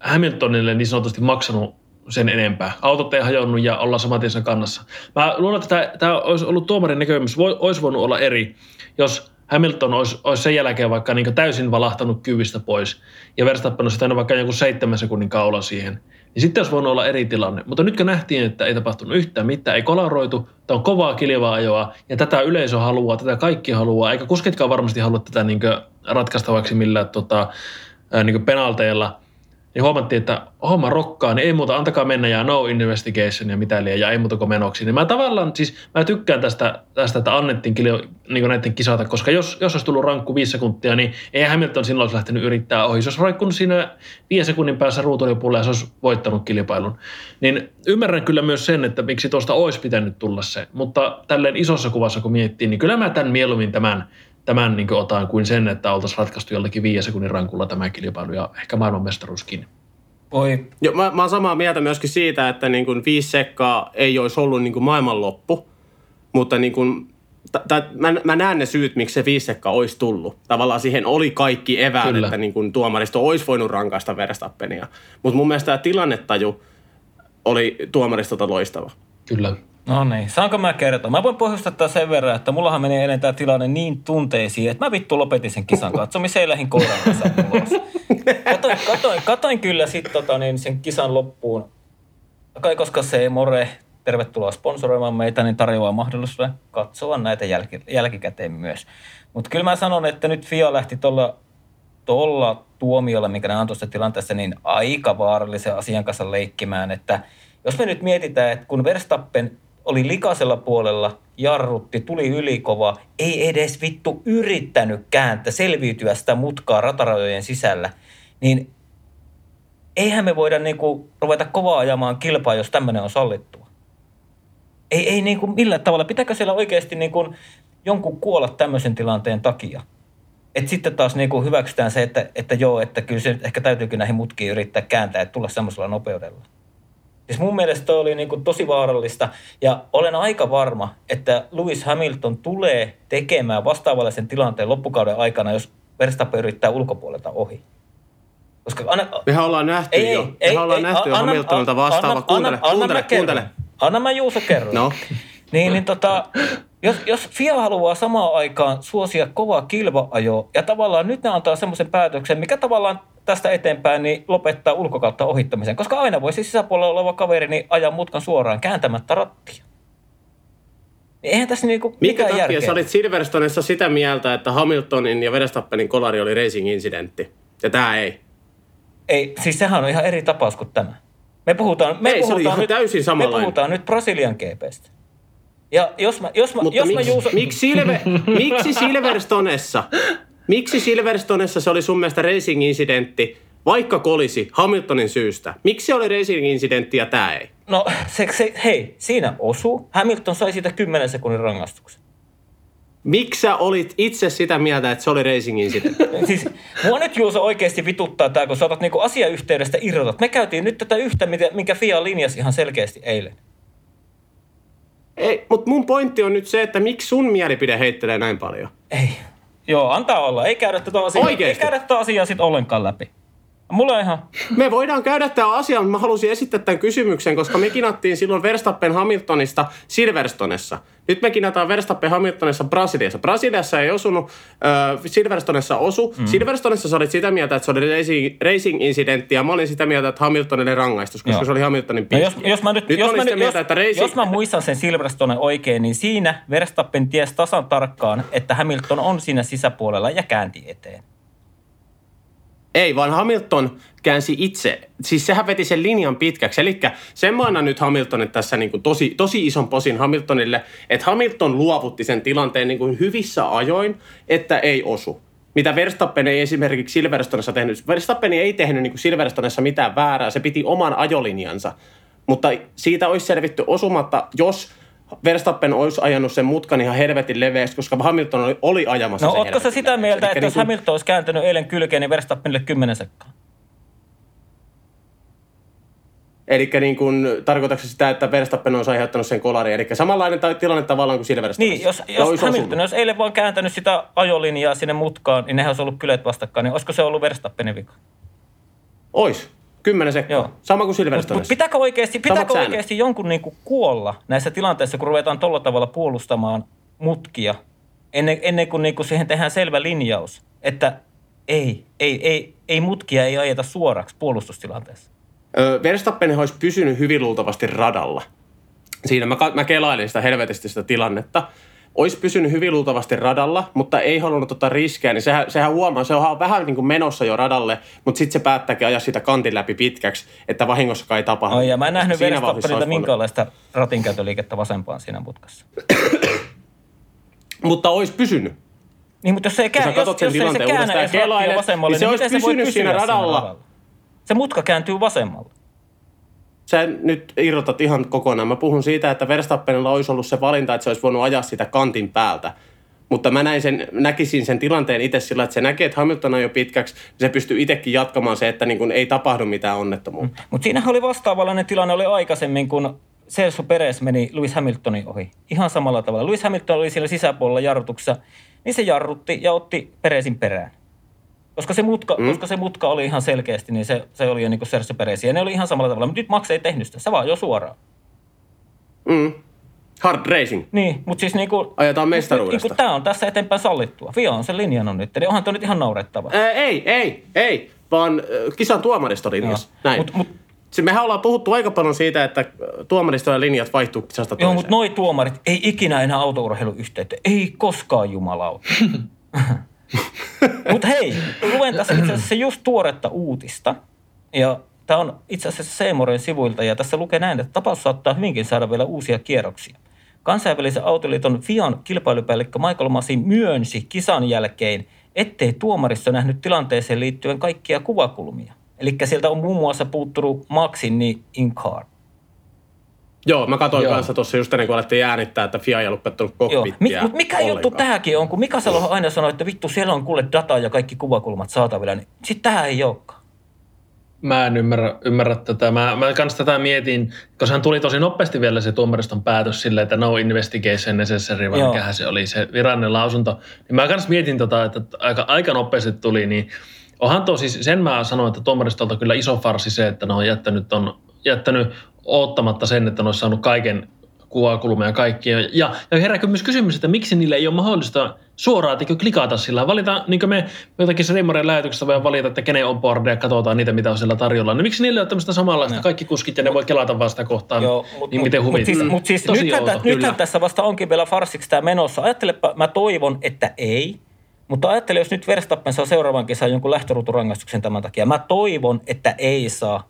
Hamiltonille niin sanotusti maksanut sen enempää. Autot ei hajonnut ja ollaan samatiensä kannassa. Mä luulen, että tämä olisi ollut tuomarin näkemys, olisi voinut olla eri, jos Hamilton olisi sen jälkeen vaikka niin täysin valahtanut kyvistä pois ja Verstappen olisi tainnut vaikka joku 7 sekunnin kaula siihen. Ja sitten olisi voinut olla eri tilanne. Mutta nyt kun nähtiin, että ei tapahtunut yhtään mitään, ei kolaroitu, tämä on kovaa kiljavaa ajoa ja tätä yleisö haluaa, tätä kaikki haluaa, eikä kuskitkaan varmasti halua tätä niin ratkaistavaksi millään niin penalteilla, niin huomattiin, että homma rokkaa, niin ei muuta, antakaa mennä ja no investigation ja mitä liian ja ei muuta kuin menoksi. Niin mä tavallaan siis, mä tykkään tästä että annettiin niin näiden kisata, koska jos olisi tullut rankku 5 sekuntia, niin ei Hamilton silloin olisi lähtenyt yrittää ohi. Se olisi raikkunut siinä 5 sekunnin päässä ruutulipulle ja se olisi voittanut kilpailun. Niin ymmärrän kyllä myös sen, että miksi tuosta olisi pitänyt tulla se, mutta tälleen isossa kuvassa kun miettii, niin kyllä mä tämän mieluummin tämän niin kuin otan kuin sen, että oltaisiin ratkaistu jollakin 5 sekunnin rankulla tämä kilpailu ja ehkä maailmanmestaruuskin. Joo, mä oon samaa mieltä myöskin siitä, että niin kuin 5 sekkaa ei olisi ollut niin kuin maailmanloppu, mutta niin kuin, mä näen ne syyt, miksi se 5 sekkaa olisi tullut. Tavallaan siihen oli kaikki eväät, kyllä, että niin kuin tuomaristo olisi voinut rankaista Verstappenia. Mutta mun mielestä tämä tilannetaju oli tuomaristolta loistava. Kyllä. No niin, saanko mä kertoa? Mä voin pohjustaa sen verran, että mullahan menee eilen tää tilanne niin tunteisiin, että mä vittu lopetin sen kisan katsomisen ja lähdin koiran kanssa ulos. Katoin kyllä sit sen kisan loppuun. Kai koska se ei more, tervetuloa sponsoroimaan meitä, niin tarjoaa mahdollisuuden katsoa näitä jälkikäteen myös. Mutta kyllä mä sanon, että nyt FIA lähti tuolla tuomiolla, minkä ne antoi tilanteessa, niin aika vaarallisen asian kanssa leikkimään, että jos me nyt mietitään, että kun Verstappen oli likaisella puolella, jarrutti, tuli ylikova, ei edes vittu yrittänyt kääntää, selviytyä sitä mutkaa ratarajojen sisällä, niin eihän me voida niinku ruveta kovaa ajamaan kilpaa, jos tämmöinen on sallittua. Ei niinku millään tavalla. Pitääkö siellä oikeasti niinku jonkun kuolla tämmöisen tilanteen takia? Et sitten taas niinku hyväksytään se, että kyllä se ehkä täytyykin näihin mutkiin yrittää kääntää, että tulla semmoisella nopeudella. Siis mun mielestä toi oli niinku tosi vaarallista ja olen aika varma, että Lewis Hamilton tulee tekemään vastaavallaisen tilanteen loppukauden aikana, jos Verstappen yrittää ulkopuolelta ohi. Koska mehän ollaan nähty jo Hamiltonilta vastaava. Kuuntele. Anna mä Juuso kerron. No. Jos FIA haluaa samaan aikaan suosia kovaa kilpa-ajoa ja tavallaan nyt ne antaa semmoisen päätöksen, mikä tavallaan tästä eteenpäin niin lopettaa ulkokautta ohittamisen, koska aina voi siis sisäpuolella oleva kaveri niin ajaa mutkan suoraan kääntämättä rattia. Eihän tässä niinku mitään järkeä. Mikä takia sä olit Silverstoneissa sitä mieltä, että Hamiltonin ja Verstappenin kolari oli racing-incidentti ja tää ei? Ei, siis sehän on ihan eri tapaus kuin tämä. Me puhutaan nyt Brasilian GP:stä. Ja miksi Silverstonessa se oli sun mielestä racing-incidentti, vaikka kolisi Hamiltonin syystä? Miksi se oli racing-incidentti ja tää ei? No hei, siinä osuu. Hamilton sai siitä 10 sekunnin rangaistuksen. Miksi sä olit itse sitä mieltä, että se oli racing-incidentti? Siis mua nyt Juuso oikeasti vituttaa tää, kun sä otat niinku asiayhteydestä irrotat. Me käytiin nyt tätä yhtä, minkä FIA linjasi ihan selkeästi eilen. Ei, mutta mun pointti on nyt se, että miksi sun mielipide heittelee näin paljon? Ei. Joo, antaa olla. Ei käydä tätä asiaa. Oikeesti? Ei käydä tätä asiaa sit ollenkaan läpi. Mulla ihan... Me voidaan käydä tämä asia, mutta mä halusin esittää tämän kysymyksen, koska me kinattiin silloin Verstappen Hamiltonista Silverstonessa. Nyt me kinataan Verstappen Hamiltonissa Brasiliassa. Brasiliassa ei osunut, Silverstonessa osu. Mm. Silverstonessa sä olit sitä mieltä, että se oli racing-incidentti, ja mä olin sitä mieltä, että Hamiltonille rangaistus, koska se oli Hamiltonin piikki. Jos mä muistan sen Silverstonen oikein, niin siinä Verstappen tiesi tasan tarkkaan, että Hamilton on siinä sisäpuolella ja käänti eteen. Ei, vaan Hamilton käänsi itse. Siis sehän veti sen linjan pitkäksi. Eli sen mä annan nyt Hamiltonille tässä niin kuin tosi ison posin Hamiltonille, että Hamilton luovutti sen tilanteen niin kuin hyvissä ajoin, että ei osu. Mitä Verstappen ei esimerkiksi Silverstonessa tehnyt. Verstappen ei tehnyt niin kuin Silverstonessa mitään väärää. Se piti oman ajolinjansa. Mutta siitä olisi selvitty osumatta, jos Verstappen olisi ajanut sen mutkan ihan helvetin leveäksi, koska Hamilton oli ajamassa sen helvetin. No, ootko sä sitä mieltä, että jos Hamilton olisi kääntynyt eilen kylkeen, niin Verstappenille 10 sekkaan? Elikkä niin kuin, tarkoitatko sitä, että Verstappen olisi aiheuttanut sen kolariin? Elikkä samanlainen tilanne tavallaan kuin Silverstoneissa. Niin, jos Hamilton olisi eilen vaan kääntänyt sitä ajolinjaa sinne mutkaan, niin nehän olisi ollut kylet vastakkain, niin olisiko se ollut Verstappenin vika? Ois. 10 sekkaa. Joo. Sama kuin Silverstoneissa. Mutta pitääkö oikeasti jonkun niinku kuolla näissä tilanteissa, kun ruvetaan tolla tavalla puolustamaan mutkia, ennen kuin niinku siihen tehdään selvä linjaus, että ei mutkia ei ajeta suoraksi puolustustilanteessa? Verstappen olisi pysynyt hyvin luultavasti radalla. Siinä mä kelailin sitä helvetisti sitä tilannetta. Olisi pysynyt hyvin luultavasti radalla, mutta ei halunnut ottaa riskejä, niin sehän huomaa, se on vähän niin kuin menossa jo radalle, mutta sitten se päättääkin ajaa sitä kantin läpi pitkäksi, että vahingossakaan ei tapahdu. Ja mä en nähnyt Verstappenilta minkäänlaista ratinkäytöliikettä vasempaan siinä mutkassa. mutta olisi pysynyt. Niin, mutta jos se ei käännä edes rattia vasemmalle, niin miten se voi pysyä siinä radalla? Se mutka kääntyy vasemmalle. Sä nyt irrotat ihan kokonaan. Mä puhun siitä, että Verstappenilla olisi ollut se valinta, että se olisi voinut ajaa sitä kantin päältä. Mutta mä näkisin sen tilanteen itse sillä, että se näkee, että Hamilton ajoi pitkäksi, niin se pystyy itsekin jatkamaan se, että niin kun ei tapahdu mitään onnettomuutta. Mutta siinähän oli vastaavallainen tilanne oli aikaisemmin, kun Sergio Pérez meni Lewis Hamiltonin ohi. Ihan samalla tavalla. Lewis Hamilton oli siellä sisäpuolella jarrutuksessa, niin se jarrutti ja otti Pérezin perään. Koska se mutka oli ihan selkeästi, niin se oli jo niin kuin Sergio Pérez. Ja ne oli ihan samalla tavalla, mutta nyt Max ei tehnyt sitä. Se vaan jo suoraan. Mm. Hard racing. Niin, mutta siis niinku... Ajetaan mestaruudesta. Niinku tää on tässä eteenpäin sallittua. FIA on sen linjannut nyt, eli onhan toi nyt ihan naurettava. Ei, vaan kisan tuomaristo linjassa. Näin. Siis mehän ollaan puhuttu aika paljon siitä, että tuomaristojen linjat vaihtuu kisasta toiseen. Joo, mutta noi tuomarit ei ikinä enää autourheilun yhteyteen. Ei koskaan jumalauta. Mutta hei, luen tässä itse asiassa just tuoretta uutista. Ja tämä on itse asiassa Seemoren sivuilta ja tässä lukee näin, että tapaus saattaa hyvinkin saada vielä uusia kierroksia. Kansainvälisen autoliiton FIAn kilpailupäällikkö Michael Masi myönsi kisan jälkeen, ettei tuomaristo nähnyt tilanteeseen liittyen kaikkia kuvakulmia. Eli sieltä on muun muassa puuttunut Maxin in-car. Joo, mä katsoin kanssa tuossa just ennen kuin alettiin äänittää, että FIA ei ollut pettunut kokpittia. Mutta mikä juttu tämäkin on, kun Mika Salohan aina sanoi, että vittu siellä on kuule dataa ja kaikki kuvakulmat saatavilla, niin sitten tähän ei olekaan. Mä en ymmärrä tätä. Mä kans tätä mietin, koska hän tuli tosi nopeasti vielä se tuomariston päätös silleen, että no investigation necessary, vai mikähän se oli se virallinen lausunto. Niin mä kans mietin tätä, että aika nopeasti tuli, niin onhan tosi, sen mä sanoin, että tuomaristolta kyllä iso farsi se, että ne on jättänyt oottamatta sen, että ne olisi saanut kaiken kuvakulmia ja kaikkia. Ja herääkö myös kysymys, että miksi niille ei ole mahdollista suoraan klikata sillä. Valita, niin kuin me jotakin Seemoren lähetyksestä voidaan valita, että kenen on boardia ja katsotaan niitä, mitä on siellä tarjolla. Niin miksi niille on tämmöistä samanlaista, kaikki kuskit ja ne voi kelata vasta kohtaan, joo, niin miten huvittaa. Mutta nythän tässä vasta onkin vielä farsiksi tämä menossa. Ajattelepa, mä toivon, että ei. Mutta ajattele, jos nyt Verstappen saa seuraavan kesän jonkun lähtöruuturangaistuksen tämän takia. Mä toivon, että ei saa.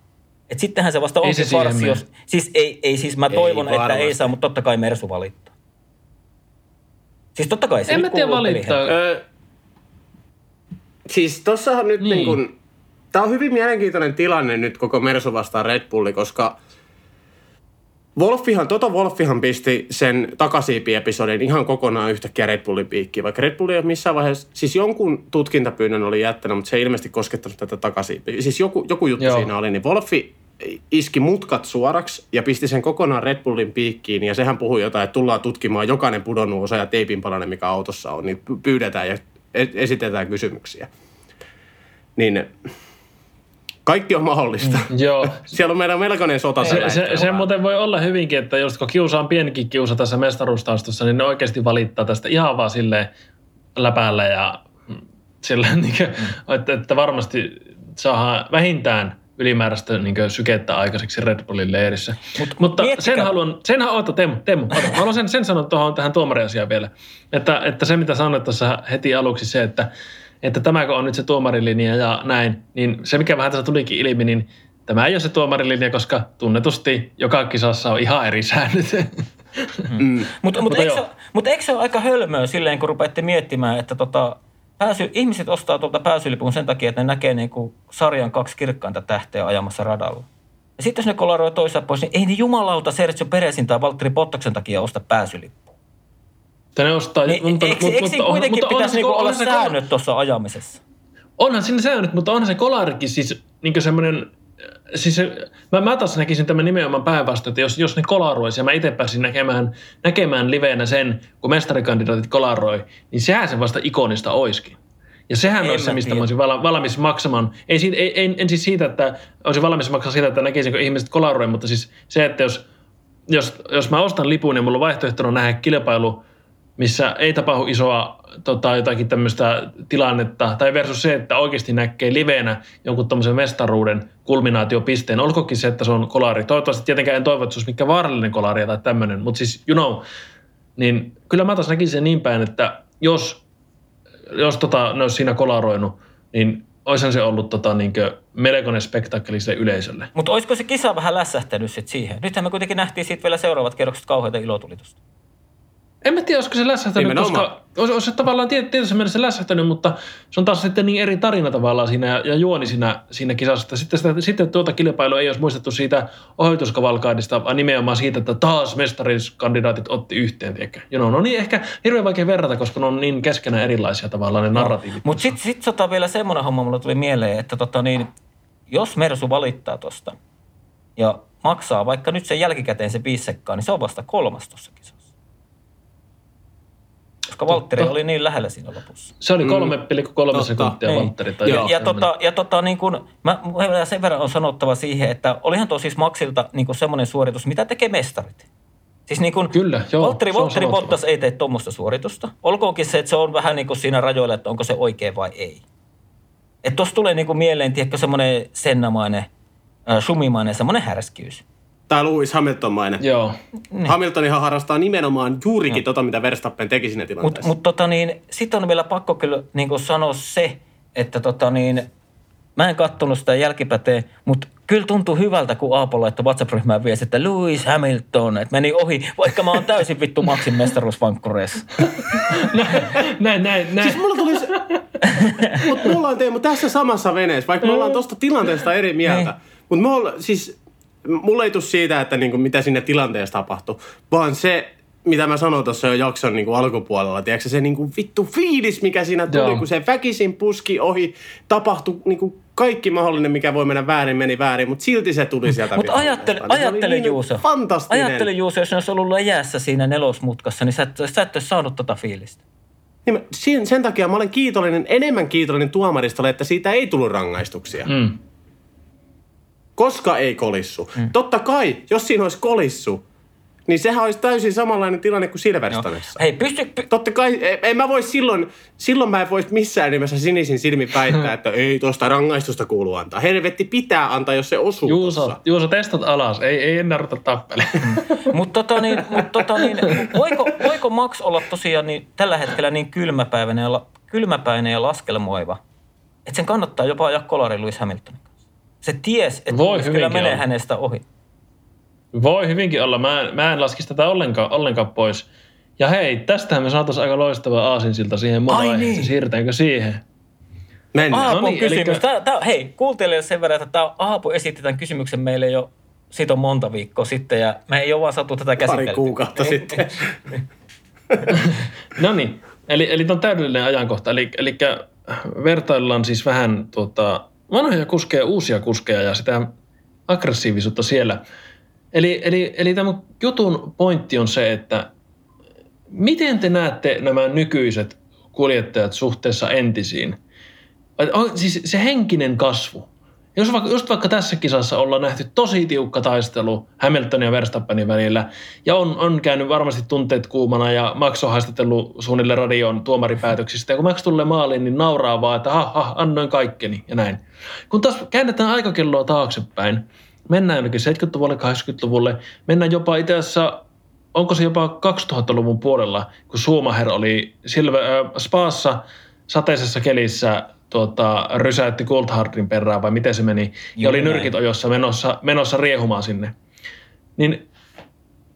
Että sittenhän se vasta onkin farsi, jos... Siis ei siis mä toivon, ei, että ei saa, mutta totta kai Mersu valittaa. Siis totta kai se kuuluu. En mä tiedä valittaa. Siis tossahan nyt niin kun... Tää on hyvin mielenkiintoinen tilanne nyt koko Mersu vastaan Red Bulli, koska... Toto Wolffihan pisti sen takasiipi-episodin ihan kokonaan yhtäkkiä Red Bullin piikkiin, vaikka Red Bull ei ole missään vaiheessa, siis jonkun tutkintapyynnön oli jättänyt, mutta se ei ilmeisesti koskettanut tätä takasiipiä. Siis joku juttu siinä oli, niin Wolffi iski mutkat suoraksi ja pisti sen kokonaan Red Bullin piikkiin, ja sehän puhui jotain, että tullaan tutkimaan jokainen pudonnut osa ja teipinpalainen, mikä autossa on, niin pyydetään ja esitetään kysymyksiä. Niin... Kaikki on mahdollista. Joo. Siellä on meidän melkoinen sota. Se muuten voi olla hyvinkin, että jos kun kiusa on pienikin kiusa tässä mestaruustaistossa, niin ne oikeasti valittaa tästä ihan vaan silleen läpäällä ja silleen, niin kuin, että varmasti saadaan vähintään ylimääräistä niin kuin sykettä aikaiseksi Red Bullin leirissä. Mutta Teemu, haluan sen sanoa tuohon tähän tuomariasiaan vielä. Että se, mitä sanoit tuossa heti aluksi, se, että tämäkö on nyt se tuomarilinja ja näin, niin se mikä vähän tässä tulikin ilmi, niin tämä ei ole se tuomarilinja, koska tunnetusti joka kisassa on ihan eri säännöt. Mutta eikö se ole aika hölmöä silleen, kun rupeatte miettimään, että ihmiset ostaa tuolta pääsylipun sen takia, että ne näkee niinku sarjan kaksi kirkkainta tähteä ajamassa radalla. Ja sitten jos ne kolaroi toisaan pois, niin ei niin jumalauta Sergio Pérezin tai Valtteri Bottaksen takia osta pääsylippu. Eikö siinä kuitenkin pitäisi olla säännöt tuossa ajamisessa? Onhan siinä säännöt, mutta onhan se kolarikin siis niin semmoinen... Siis mä taas näkisin tämän nimenomaan päinvastoin, että jos ne kolaroisi ja mä itse pääsin näkemään liveenä sen, kun mestarikandidaatit kolaroi, niin sehän se vasta ikonista oiskin. Ja sehän olisi se, mistä mä olisin valmis maksamaan. En siis siitä, että olisin valmis maksamaan siitä, että näkisinkö ihmiset kolaroi, mutta siis se, että jos mä ostan lipun ja mulla on vaihtoehtona nähdä kilpailu, missä ei tapahdu isoa jotakin tämmöistä tilannetta, tai versus se, että oikeasti näkee liveenä jonkun tommoisen mestaruuden kulminaatiopisteen. Olkoonkin se, että se on kolari. Toivottavasti tietenkään en toivo, että se olisi mikään vaarallinen kolari tai tämmöinen, mutta siis niin kyllä mä taas näkisin sen niin päin, että jos ne olisi siinä kolaroinut, niin oishan se ollut melkoinen spektakkeli sille yleisölle. Mutta olisiko se kisa vähän lässähtänyt sitten siihen? Nythän me kuitenkin nähtiin siitä vielä seuraavat kerrokset kauheita ilotulitusta. En mä tiedä, olisiko se lässähtänyt, koska olisi tavallaan tietysti mielessä lässähtänyt, mutta se on taas sitten niin eri tarina tavallaan siinä ja juoni siinä kisassa. Sitten tuota kilpailua ei olisi muistettu siitä ohituskavalkaadista, vaan nimenomaan siitä, että taas mestarikandidaatit otti yhteen. No niin, ehkä hirveän vaikea verrata, koska ne on niin keskenään erilaisia tavallaan ne narratiivit. Mutta sitten vielä semmoinen homma mulle tuli mieleen, että jos Mersu valittaa tuosta ja maksaa vaikka nyt sen jälkikäteen se 5 sekkaa, niin se on vasta 3. tuossa kisassa. Koska Valtteri oli niin lähellä siinä lopussa. Se oli 3,3 sekuntia Valtteri. Tai niin kun, mä sen verran on sanottava siihen, että olihan tuo siis Maxilta niin semmoinen suoritus, mitä tekee mestarit. Siis niin kuin Valtteri Bottas ei tee tuommoista suoritusta. Olkoonkin se, että se on vähän niin kuin siinä rajoilla, että onko se oikein vai ei. Että tuossa tulee niin kuin mieleen, tiedätkö, semmoinen sennamainen, shumimainen, semmoinen härskiys. Tämä Lewis Hamilton-mainen. Joo. Niin. Hamilton ihan harrastaa nimenomaan juurikin tota, mitä Verstappen teki siinä tilanteessa. Mutta sitten on vielä pakko kyllä niin kuin sanoa se, että mä en kattonut sitä jälkipäteen, mutta kyllä tuntuu hyvältä, kun Aapo laittoi WhatsApp-ryhmään viesti, että Lewis Hamilton, että meni ohi, vaikka mä oon täysin vittu Maxin mestaruusvankkureessa. Näin. Siis mulla tuli se, mutta me ollaan Teemu tässä samassa veneessä, vaikka me ollaan tosta tilanteesta eri mieltä. Mutta me ollaan, siis mulla ei tule siitä, että niinku, mitä siinä tilanteessa tapahtui, vaan se, mitä mä sanoin tuossa jo jakson niinku alkupuolella, tiedätkö se niinku vittu fiilis, mikä siinä tuli, kun se väkisin puski ohi, tapahtui niinku kaikki mahdollinen, mikä voi mennä väärin, meni väärin, mutta silti se tuli sieltä. Mutta ajattele Juuso, jos ne olisi ollut jäässä siinä nelosmutkassa, niin sä et olisi saanut tota fiilistä. Niin sen takia mä olen enemmän kiitollinen tuomaristolle, että siitä ei tullut rangaistuksia. Mm. Koska ei kolissu. Mm. Totta kai, jos siinä olisi kolissu, niin sehän olisi täysin samanlainen tilanne kuin Silverstonessa. Hei, totta kai, en mä voi silloin mä en voi missään nimessä sinisin silmin väittää, että ei tuosta rangaistusta kuulu antaa. Helvetti pitää antaa, jos se osuu tuossa. Juuso, testat alas, ei enää ruveta tappelemaan. Voiko Max olla tosiaan niin, tällä hetkellä niin kylmäpäinen ja laskelmoiva, että sen kannattaa jopa ajaa kolari Lewis Hamiltonin kanssa. Se ties, että kyllä menee hänestä ohi. Voi hyvinkin olla. Mä en laskisi tätä ollenkaan pois. Ja hei, tästähän me saataisiin aika loistava aasinsilta siihen maailmaan. Niin. Siirrytäänkö siihen? Mennään. Aapo kysymys. Eli hei, kuuntelijalle sen verran, että Aapo esitti tämän kysymyksen meille jo siitä monta viikkoa sitten. Ja me ei ole vaan saatu tätä käsiteltyä. Pari kuukautta sitten. Noniin. Eli on täydellinen ajankohta. Eli vertaillaan siis vähän vanhoja kuskeja, uusia kuskeja ja sitä aggressiivisuutta siellä. Eli tämä jutun pointti on se, että miten te näette nämä nykyiset kuljettajat suhteessa entisiin? Siis se henkinen kasvu. Just vaikka tässä kisassa ollaan nähty tosi tiukka taistelu Hamiltonin ja Verstappenin välillä, ja on käynyt varmasti tunteet kuumana, ja Max on haastatellut suunnilleen radion tuomaripäätöksistä, ja kun Max tulee maaliin, niin nauraa vaan, että annoin kaikkeni, ja näin. Kun taas käännetään aikakelloa taaksepäin, mennään jonnekin 70-luvulle, 80-luvulle, mennään jopa itse asiassa, onko se jopa 2000-luvun puolella, kun Schumacher oli Spaassa sateisessa kelissä, rysäytti Coulthardin perään vai miten se meni, ja oli nyrkit ojossa menossa riehumaan sinne. Niin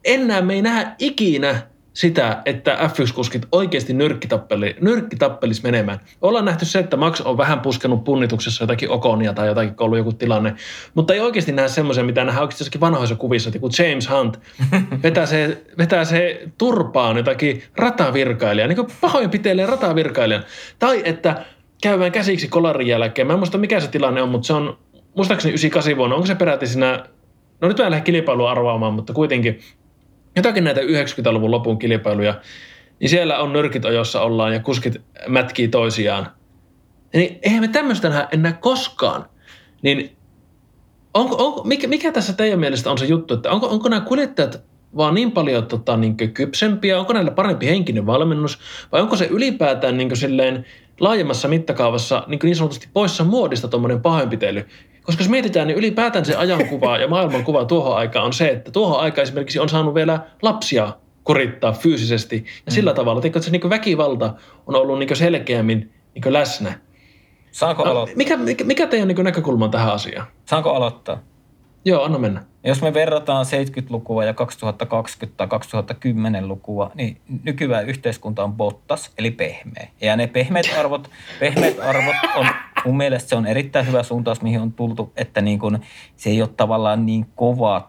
enää me ei nähdä ikinä sitä, että F1-kuskit oikeasti nyrkkitappelisi menemään. Ollaan nähty se, että Max on vähän puskenut punnituksessa jotakin Oconia tai jotakin, kun on ollut joku tilanne, mutta ei oikeasti nähdä semmoisia, mitä nähdään oikeasti vanhoissa kuvissa, kun James Hunt vetää se turpaan jotakin ratavirkailijaa, niin kuin pahoin pitelee ratavirkailijan. Tai että käydään käsiksi kolarin jälkeen. Mä en muista, mikä se tilanne on, mutta se on, muistaakseni 98 vuonna, onko se peräti siinä, no nyt mä en lähde kilpailua arvaamaan, mutta kuitenkin, jotakin näitä 90-luvun lopun kilpailuja, niin siellä on nyrkit ojossa ollaan ja kuskit mätkii toisiaan. Niin eihän me tämmöistä nähdä enää koskaan. Niin mikä tässä teidän mielestä on se juttu, että onko nämä kuljettajat vaan niin paljon kypsempiä, onko näillä parempi henkinen valmennus, vai onko se ylipäätään silleen laajemmassa mittakaavassa niin sanotusti poissa muodista tuommoinen pahoinpitely? Koska jos mietitään, niin ylipäätään se ajankuva ja maailmankuva tuohon aikaan on se, että tuohon aikaan esimerkiksi on saanut vielä lapsia kurittaa fyysisesti. Ja sillä tavalla, että se väkivalta on ollut selkeämmin läsnä. Saanko aloittaa? Mikä teidän näkökulma on tähän asiaan? Saanko aloittaa? Joo, anna mennä. Jos me verrataan 70-lukua ja 2020 tai 2010-lukua, niin nykyään yhteiskunta on Bottas, eli pehmeä. Ja ne pehmeät arvot on, mun mielestä se on erittäin hyvä suuntaus, mihin on tultu, että niin kun se ei ole tavallaan niin kovaa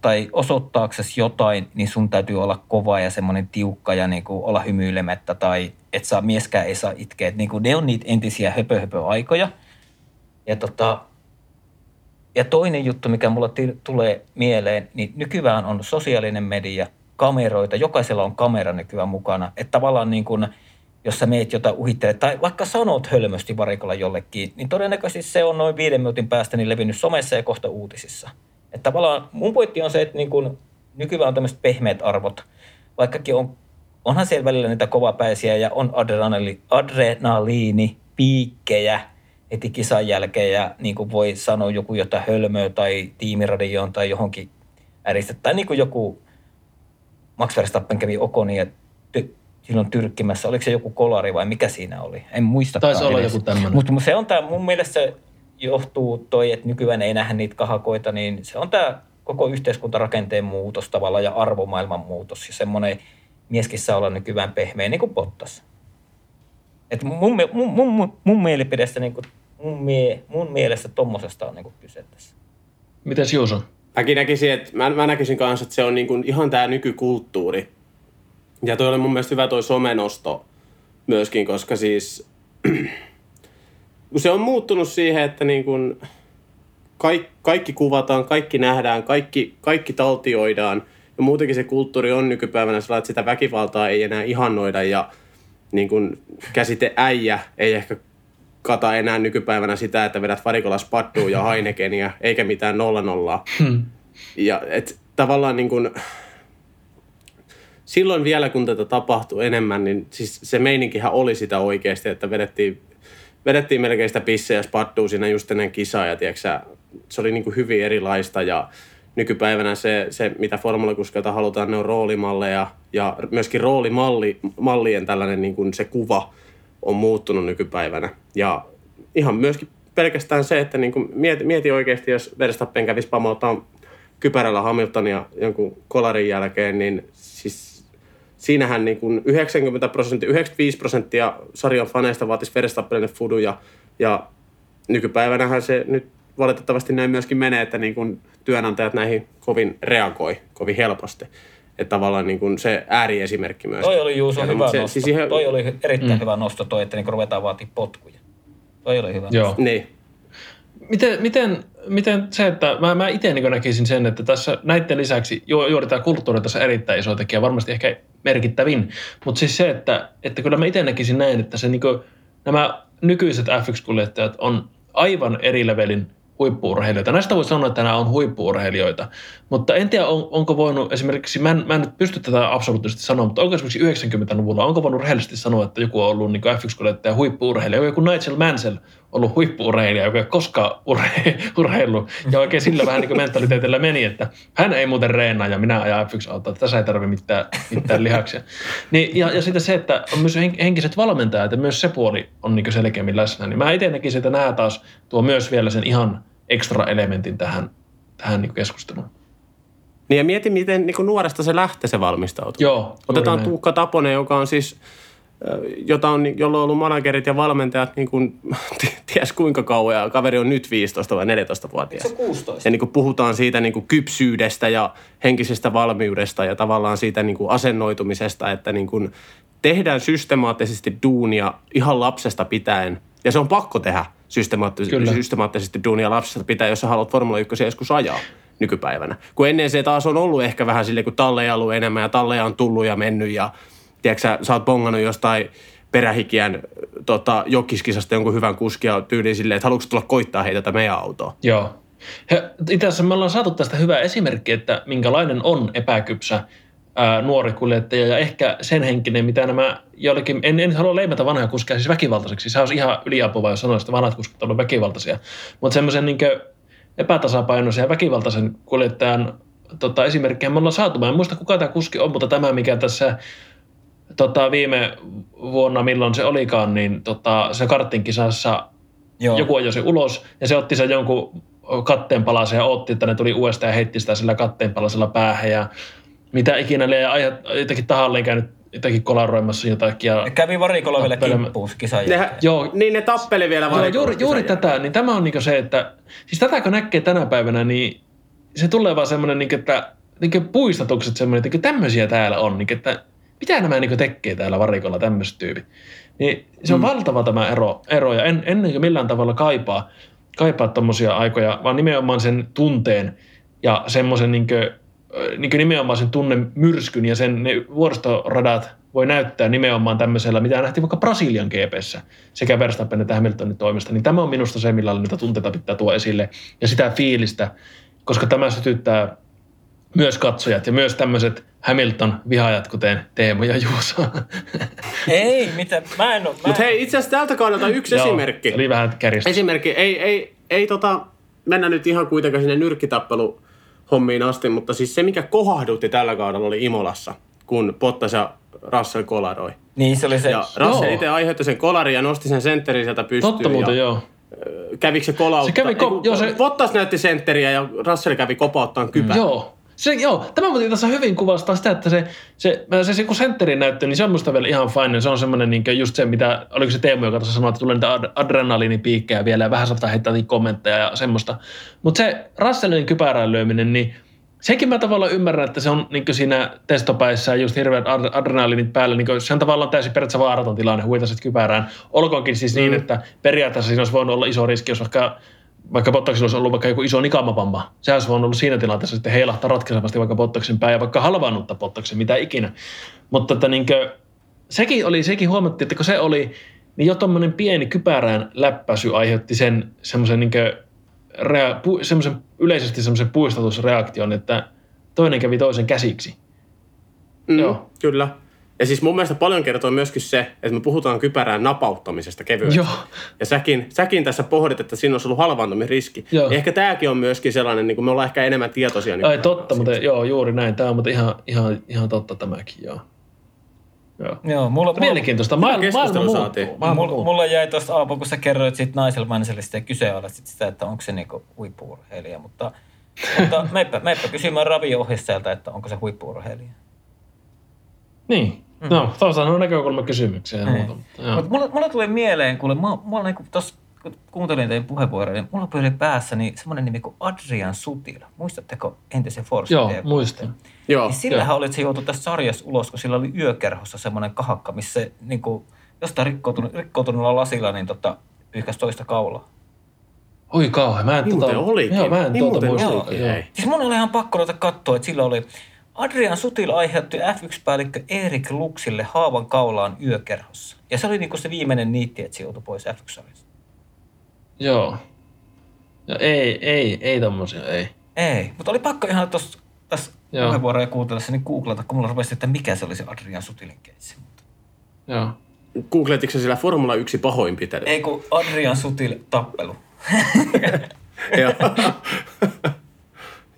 tai osoittaaksesi jotain, niin sun täytyy olla kova ja semmoinen tiukka ja niin kun olla hymyilemättä tai et saa mieskään, ei saa itkeä. Et niin kun ne on niitä entisiä höpö-höpö-aikoja. Ja toinen juttu, mikä mulla tulee mieleen, niin nykyään on sosiaalinen media, kameroita, jokaisella on kamera nykyään mukana. Että tavallaan niin kuin, jos sä meet jotain uhittelet tai vaikka sanot hölmösti varikolla jollekin, niin todennäköisesti se on noin 5 minuutin päästä niin levinnyt somessa ja kohta uutisissa. Että tavallaan mun pointti on se, että niin kuin nykyään on tämmöiset pehmeät arvot, vaikkakin onhan siellä välillä niitä kovapäisiä ja on adrenaliinipiikkejä heti kisan jälkeen ja niin kuin voi sanoa joku jotain hölmöä tai tiimiradioon tai johonkin äristä. Tai niin kuin joku Max Verstappen kävi Okonin ja silloin tyrkkimässä. Oliko se joku kolari vai mikä siinä oli? En muistakaan. Taisi olla joku tämmöinen. Mutta se on tämä, mun mielestä se johtuu toi, että nykyään ei nähdä niitä kahakoita, niin se on tämä koko yhteiskuntarakenteen muutos tavallaan ja arvomaailman muutos. Ja semmoinen mieskin saa olla nykyään pehmeä, niin kuin Bottas. Että mun mielestä tommosesta on niin kuin kyse tässä. Mites Juuso? Mäkin näkisin, että mä näkisin kanssa, että se on niin kuin ihan tämä nykykulttuuri. Ja toi oli mun mielestä hyvä toi somenosto myöskin, koska siis se on muuttunut siihen, että niin kuin kaikki kuvataan, kaikki nähdään, kaikki taltioidaan. Ja muutenkin se kulttuuri on nykypäivänä sellainen, että sitä väkivaltaa ei enää ihannoida ja niin kuin käsite äijä ei ehkä kata enää nykypäivänä sitä, että vedät varikolla spattuun ja Heinekeniä, eikä mitään 0-0. Ja et tavallaan niin kuin silloin vielä, kun tätä tapahtui enemmän, niin siis se meininkihän oli sitä oikeasti, että vedettiin melkein sitä pissejä ja spattua siinä just ennen kisaa ja tiiäksä, se oli niin kuin hyvin erilaista ja nykypäivänä se mitä formulakuskelta halutaan, ne on roolimalleja ja myöskin roolimallien tällainen niin kuin se kuva on muuttunut nykypäivänä. Ja ihan myöskin pelkästään se, että niin kuin mieti oikeasti, jos Verstappen kävisi pamautaan kypärällä Hamiltonia jonkun kolarin jälkeen, niin siis siinähän niin kuin 95% sarjan faneista vaatisi Verstappenille fudu ja nykypäivänähän se nyt valitettavasti näin myöskin menee, että niin kuin työnantajat näihin kovin reagoi, kovin helposti. Että tavallaan niin kuin se ääriesimerkki myös. Toi oli Juuso hyvä nosto. Siis ihan toi oli erittäin hyvä nosto toi, että niin kuin ruvetaan vaatimaan potkuja. Toi oli hyvä nosto. Niin. Miten se, että mä itse niin näkisin sen, että tässä näiden lisäksi juuri tämä kulttuuri tässä erittäin iso tekijä, varmasti ehkä merkittävin, mutta siis se, että kyllä mä itse näkisin näin, että se, niin kuin, nämä nykyiset F1-kuljettajat on aivan eri levelin huippu-urheilijoita. Näistä voi sanoa, että nämä on huippu-urheilijoita, mutta en tiedä, onko voinut esimerkiksi, mä en nyt pysty tätä absoluuttisesti sanoa, mutta onko esimerkiksi 90-luvulla, onko voinut rehellisesti sanoa, että joku on ollut niin F1-kuljettaja huippu-urheilija, joku Nigel Mansell ollut huippu-urheilija, joka ei koskaan urheillut, ja oikein sillä vähän niin kuin mentaliteetillä meni, että hän ei muuten reenaa ja minä ajaa F1-autoa, että tässä ei tarvitse mitään lihaksia. Niin, ja sitten se, että on myös henkiset valmentajat ja myös se puoli on niin selkeämmin läsnä, niin mä itse näkisin, että nämä taas tuo myös vielä sen ihan ekstra elementin tähän niin keskusteluun. Niin ja mieti, miten niin nuoresta se lähtee se valmistautuu. Joo. Otetaan näin. Tuukka Taponen, joka on siis jolla on ollut managerit ja valmentajat niin kuin, ties kuinka kauan, ja kaveri on nyt 15 vai 14-vuotias. Se on 16. Ja niin kuin puhutaan siitä niin kuin kypsyydestä ja henkisestä valmiudesta ja tavallaan siitä niin kuin asennoitumisesta, että niin kuin tehdään systemaattisesti duunia ihan lapsesta pitäen. Ja se on pakko tehdä systemaattisesti duunia lapsesta pitäen, jos sä haluat Formula 1 joskus ajaa nykypäivänä. Kun ennen se taas on ollut ehkä vähän silleen, kun talleja on ollut enemmän ja talleja on tullut ja mennyt ja tiedätkö sä oot bongannut jostain perähikiän jokiskisasta jonkun hyvän kuskia tyyliin silleen, että haluatko tulla koittaa heitä tätä meidän autoa? Joo. Itse asiassa me ollaan saatu tästä hyvä esimerkki, että minkälainen on epäkypsä nuori kuljettaja ja ehkä sen henkinen, mitä nämä joillekin, en halua leimata vanhaa kuskia siis väkivaltaiseksi. Se olisi ihan yliapuva, jos sanoisi, että vanhat kuskut ovat väkivaltaisia. Mutta semmoisen niin epätasapainoisen ja väkivaltaisen kuljettajan esimerkkiä me ollaan saatu. Mä en muista, kuka tämä kuski on, mutta tämä, mikä tässä viime vuonna, milloin se olikaan, niin se karttinkisassa joku ajoi se ulos ja se otti sen jonkun katteenpalasen ja otti, että ne tuli uudestaan ja heitti sitä sillä katteenpalasella päähän ja mitä ikinä jotenkin tahalleen käynyt jotenkin kolaroimassa jotakin. Ja kävi varikolla vielä kimppuun kisan jälkeen. Joo, niin ne tappeli vielä varikolla. Juuri tätä, niin tämä on niin se, että siis tätä kun näkee tänä päivänä, niin se tulee vaan semmoinen, niin että niin puistatukset semmoinen, että tämmöisiä täällä on, niin että mitä nämä niin tekee täällä varikolla tämmöiset tyypit? Niin se on valtava tämä ero ja en niin millään tavalla kaipaa tommosia aikoja, vaan nimenomaan sen tunteen ja semmoisen niin kuin nimenomaan sen tunnemyrskyn ja sen ne vuoristoradat voi näyttää nimenomaan tämmöisellä, mitä nähtiin vaikka Brasilian GP:ssä sekä Verstappen että Hamiltonin toimesta, niin tämä on minusta se, millä niitä tunteita pitää tuoda esille ja sitä fiilistä, koska tämä sytyttää myös katsojat ja myös tämmöiset Hamilton-vihaajat, kuten Teemu ja Juuso. Ei, mitä? Mä en ole. Mutta hei, itse asiassa tältä kaudelta yksi esimerkki. Joo, oli vähän kärjistä. Esimerkki. Ei, mennä nyt ihan kuitenkaan sinne nyrkkitappeluhommiin asti, mutta siis se, mikä kohahdutti tällä kaudella, oli Imolassa, kun Bottas ja Russell kolaroi. Niin, se oli se. Ja Russell itse aiheutti sen kolarin ja nosti sen sentterin sieltä pystyyn. Totta muuten, joo. Kävikö se kolauttaa? Bottas näytti sentteriä ja Russell kävi kopauttaan kypää. Joo. Tämä muuten tässä hyvin kuvastaa sitä, että se kun sentterin näyttö, niin se on musta vielä ihan fine. Se on semmoinen niin just se, mitä, oliko se Teemu, joka tuossa sanoi, että tulee niitä adrenaliinipiikkejä vielä ja vähän saattaa heittää kommentteja ja semmoista. Mutta se Russellin kypärään lyöminen, niin sekin mä tavallaan ymmärrän, että se on niin siinä testopäissä just hirveät adrenaliinit päällä. Niin se on tavallaan täysin periaatteessa vaaraton tilanne, huitasit kypärään. Olkoonkin siis niin, että periaatteessa siinä olisi voinut olla iso riski, jos vaikka Bottaksilla olisi ollut vaikka joku iso nikamapamma. Sehän olisi voinut olla siinä tilanteessa sitten heilahtaa ratkaisevasti vaikka Bottaksen pää ja vaikka halvaannuttaa Bottaksen, mitä ikinä. Mutta että niin kuin, sekin huomattiin, että kun se oli, niin jo tuommoinen pieni kypärään läppäsy aiheutti sen semmoisen niin kuin yleisesti semmoisen puistatusreaktion, että toinen kävi toisen käsiksi. Joo. Kyllä. Ja siis mun mielestä paljon kertoo myöskin se, että me puhutaan kypärään napauttamisesta kevyesti. Joo. Ja säkin tässä pohdit, että siinä olisi ollut halvaantumisriski. Joo. Ja ehkä tämäkin on myöskin sellainen, niin kuin me ollaan ehkä enemmän tietoisia. Niin totta, mutta joo, juuri näin. Tämä on mutta ihan totta tämäkin, joo. Joo, mulla mielenkiintoista. Mulla jäi tuosta Aapo, kun sä kerroit siitä naiselmaisellisesta ja kyseenalaistit sitä, että onko se niinku huippu-urheilija, mutta meipä kysymään Ravi-ohjaiselta, että onko se huippu-urheilija. Niin, no tuossa on näkökulma kysymyksiä ja muuta. Mutta mulla tuli mieleen, kuule, mulla niinku tuossa, kun kuuntelin teidän puheenvuoroja, niin mulla pyöri päässäni semmoinen nimi kuin Adrian Sutil. Muistatteko entisen Force? Joo, muistan. Joo. Niin sillähän oli, että se joutui tässä sarjassa ulos, kun sillä oli yökerhossa semmoinen kahakka, missä se niin kuin, jostain rikkoutuneella lasilla niin pyyhkäsi toista kaulaa. Oi kauhean, mä en olikin. Joo, mä en muista. Siis mun oli ihan pakko ruveta katsoa, että sillä oli Adrian Sutil aiheutti F1-päällikkö Erik Luxille haavan kaulaan yökerhossa. Ja se oli niin kuin se viimeinen niitti, että se joutui pois F1-sarjasta. Joo. Ja ei tommosia, ei. Ei, mutta oli pakko ihan tuossa puheenvuoroja kuuntellessa niin googlata, kun mulla rupesi, että mikä se oli se Adrian Sutilin keissi. Joo. Googletitko sä sillä Formula 1 pahoinpitelyä? Ei kun Adrian Sutil tappelu.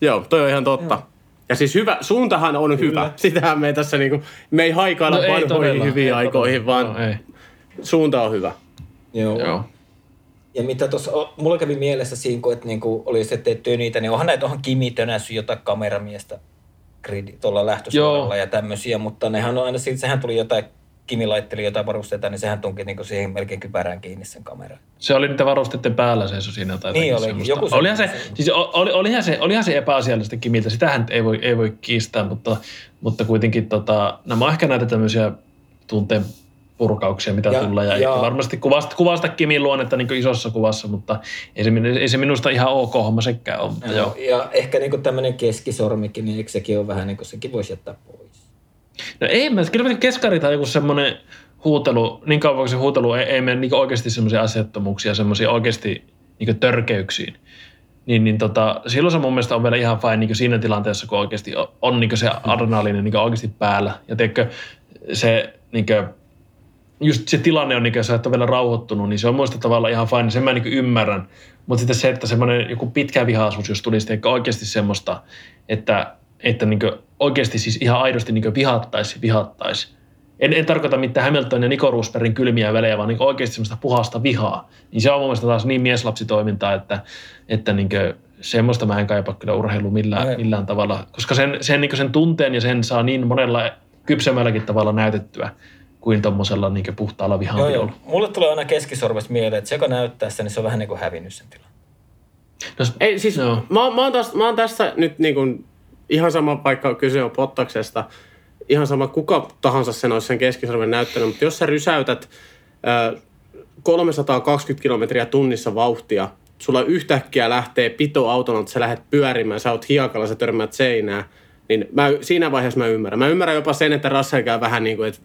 Joo, toi on ihan totta. Ja siis hyvä, suuntahan on hyvä. Sitähän me ei tässä niinku, me ei haikailla vanhoihin hyviin aikoihin, vaan suunta on hyvä. Joo. Ja mitä tuossa, mulla kävi mielessä siinä, että niinku oli se tehty niitä, niin onhan näitä, onhan Kimi tönässy jotain kameramiestä tuolla lähtösuoralla ja tämmöisiä, mutta nehän on aina siitä, sehän tuli jotain, Kimi laitteli jotain varusteita, niin sehän tunki niinku siihen melkein kypärään kiinni sen kameran. Se oli niitä varusteiden päällä seisoi siinä tai niin oli, joku se. Olihan se epäasiallista Kimiltä, sitähän ei voi kiistää, mutta kuitenkin nämä on ehkä näitä tämmöisiä tunteen purkauksia, mitä tulee. Ja varmasti kuvasta Kimin luonnetta niin isossa kuvassa, mutta ei se minusta ihan ok homma sekään ole. Mutta joo. Ja ehkä niin tämmöinen keskisormikin, niin eikö sekin ole vähän niin kuin sekin voisi jättää pois? No ei, kyllä keskari tai joku semmoinen huutelu, niin kauan kuin se huutelu ei mene niin oikeasti semmoisia asiattomuuksia, semmoisia oikeasti niin törkeyksiin. Niin, silloin se mun mielestä on vielä ihan fine niin siinä tilanteessa, kun oikeasti on niin se adrenaliini niin oikeasti päällä. Ja tiedätkö, se niin just se tilanne on, niin jos sä et ole vielä rauhoittunut, niin se on muista tavallaan ihan fine, sen mä niin ymmärrän. Mutta sitten se, että semmoinen joku pitkä vihaisuus, jos tulisi ehkä oikeasti semmoista, että niin oikeasti siis ihan aidosti niin vihattaisi. En tarkoita mitään Hamilton ja Nico Rosbergin kylmiä välejä, vaan niin oikeasti semmoista puhasta vihaa. Niin se on mun mielestä taas niin mieslapsitoimintaa, että niin semmoista mä en kaipaa kyllä urheilu millään tavalla. Koska sen, niin sen tunteen ja sen saa niin monella kypsemmälläkin tavalla näytettyä kuin tommosella niin kuin puhtaalla vihanpidolla. Mulle tulee aina keskisormessa mieleen, että se, joka näyttää sitä, niin se on vähän niin kuin hävinnyt sen tilan. Mä oon tässä nyt niin kuin ihan sama, vaikka kyse on Bottaksesta, ihan sama kuka tahansa sen olisi sen keskisormen näyttänyt, mutta jos sä rysäytät 320 km/h vauhtia, sulla yhtäkkiä lähtee pito autona, että sä lähdet pyörimään, sä oot hiekalla, sä törmät seinään, niin siinä vaiheessa mä ymmärrän. Mä ymmärrän jopa sen, että Russell käy vähän niin kuin, että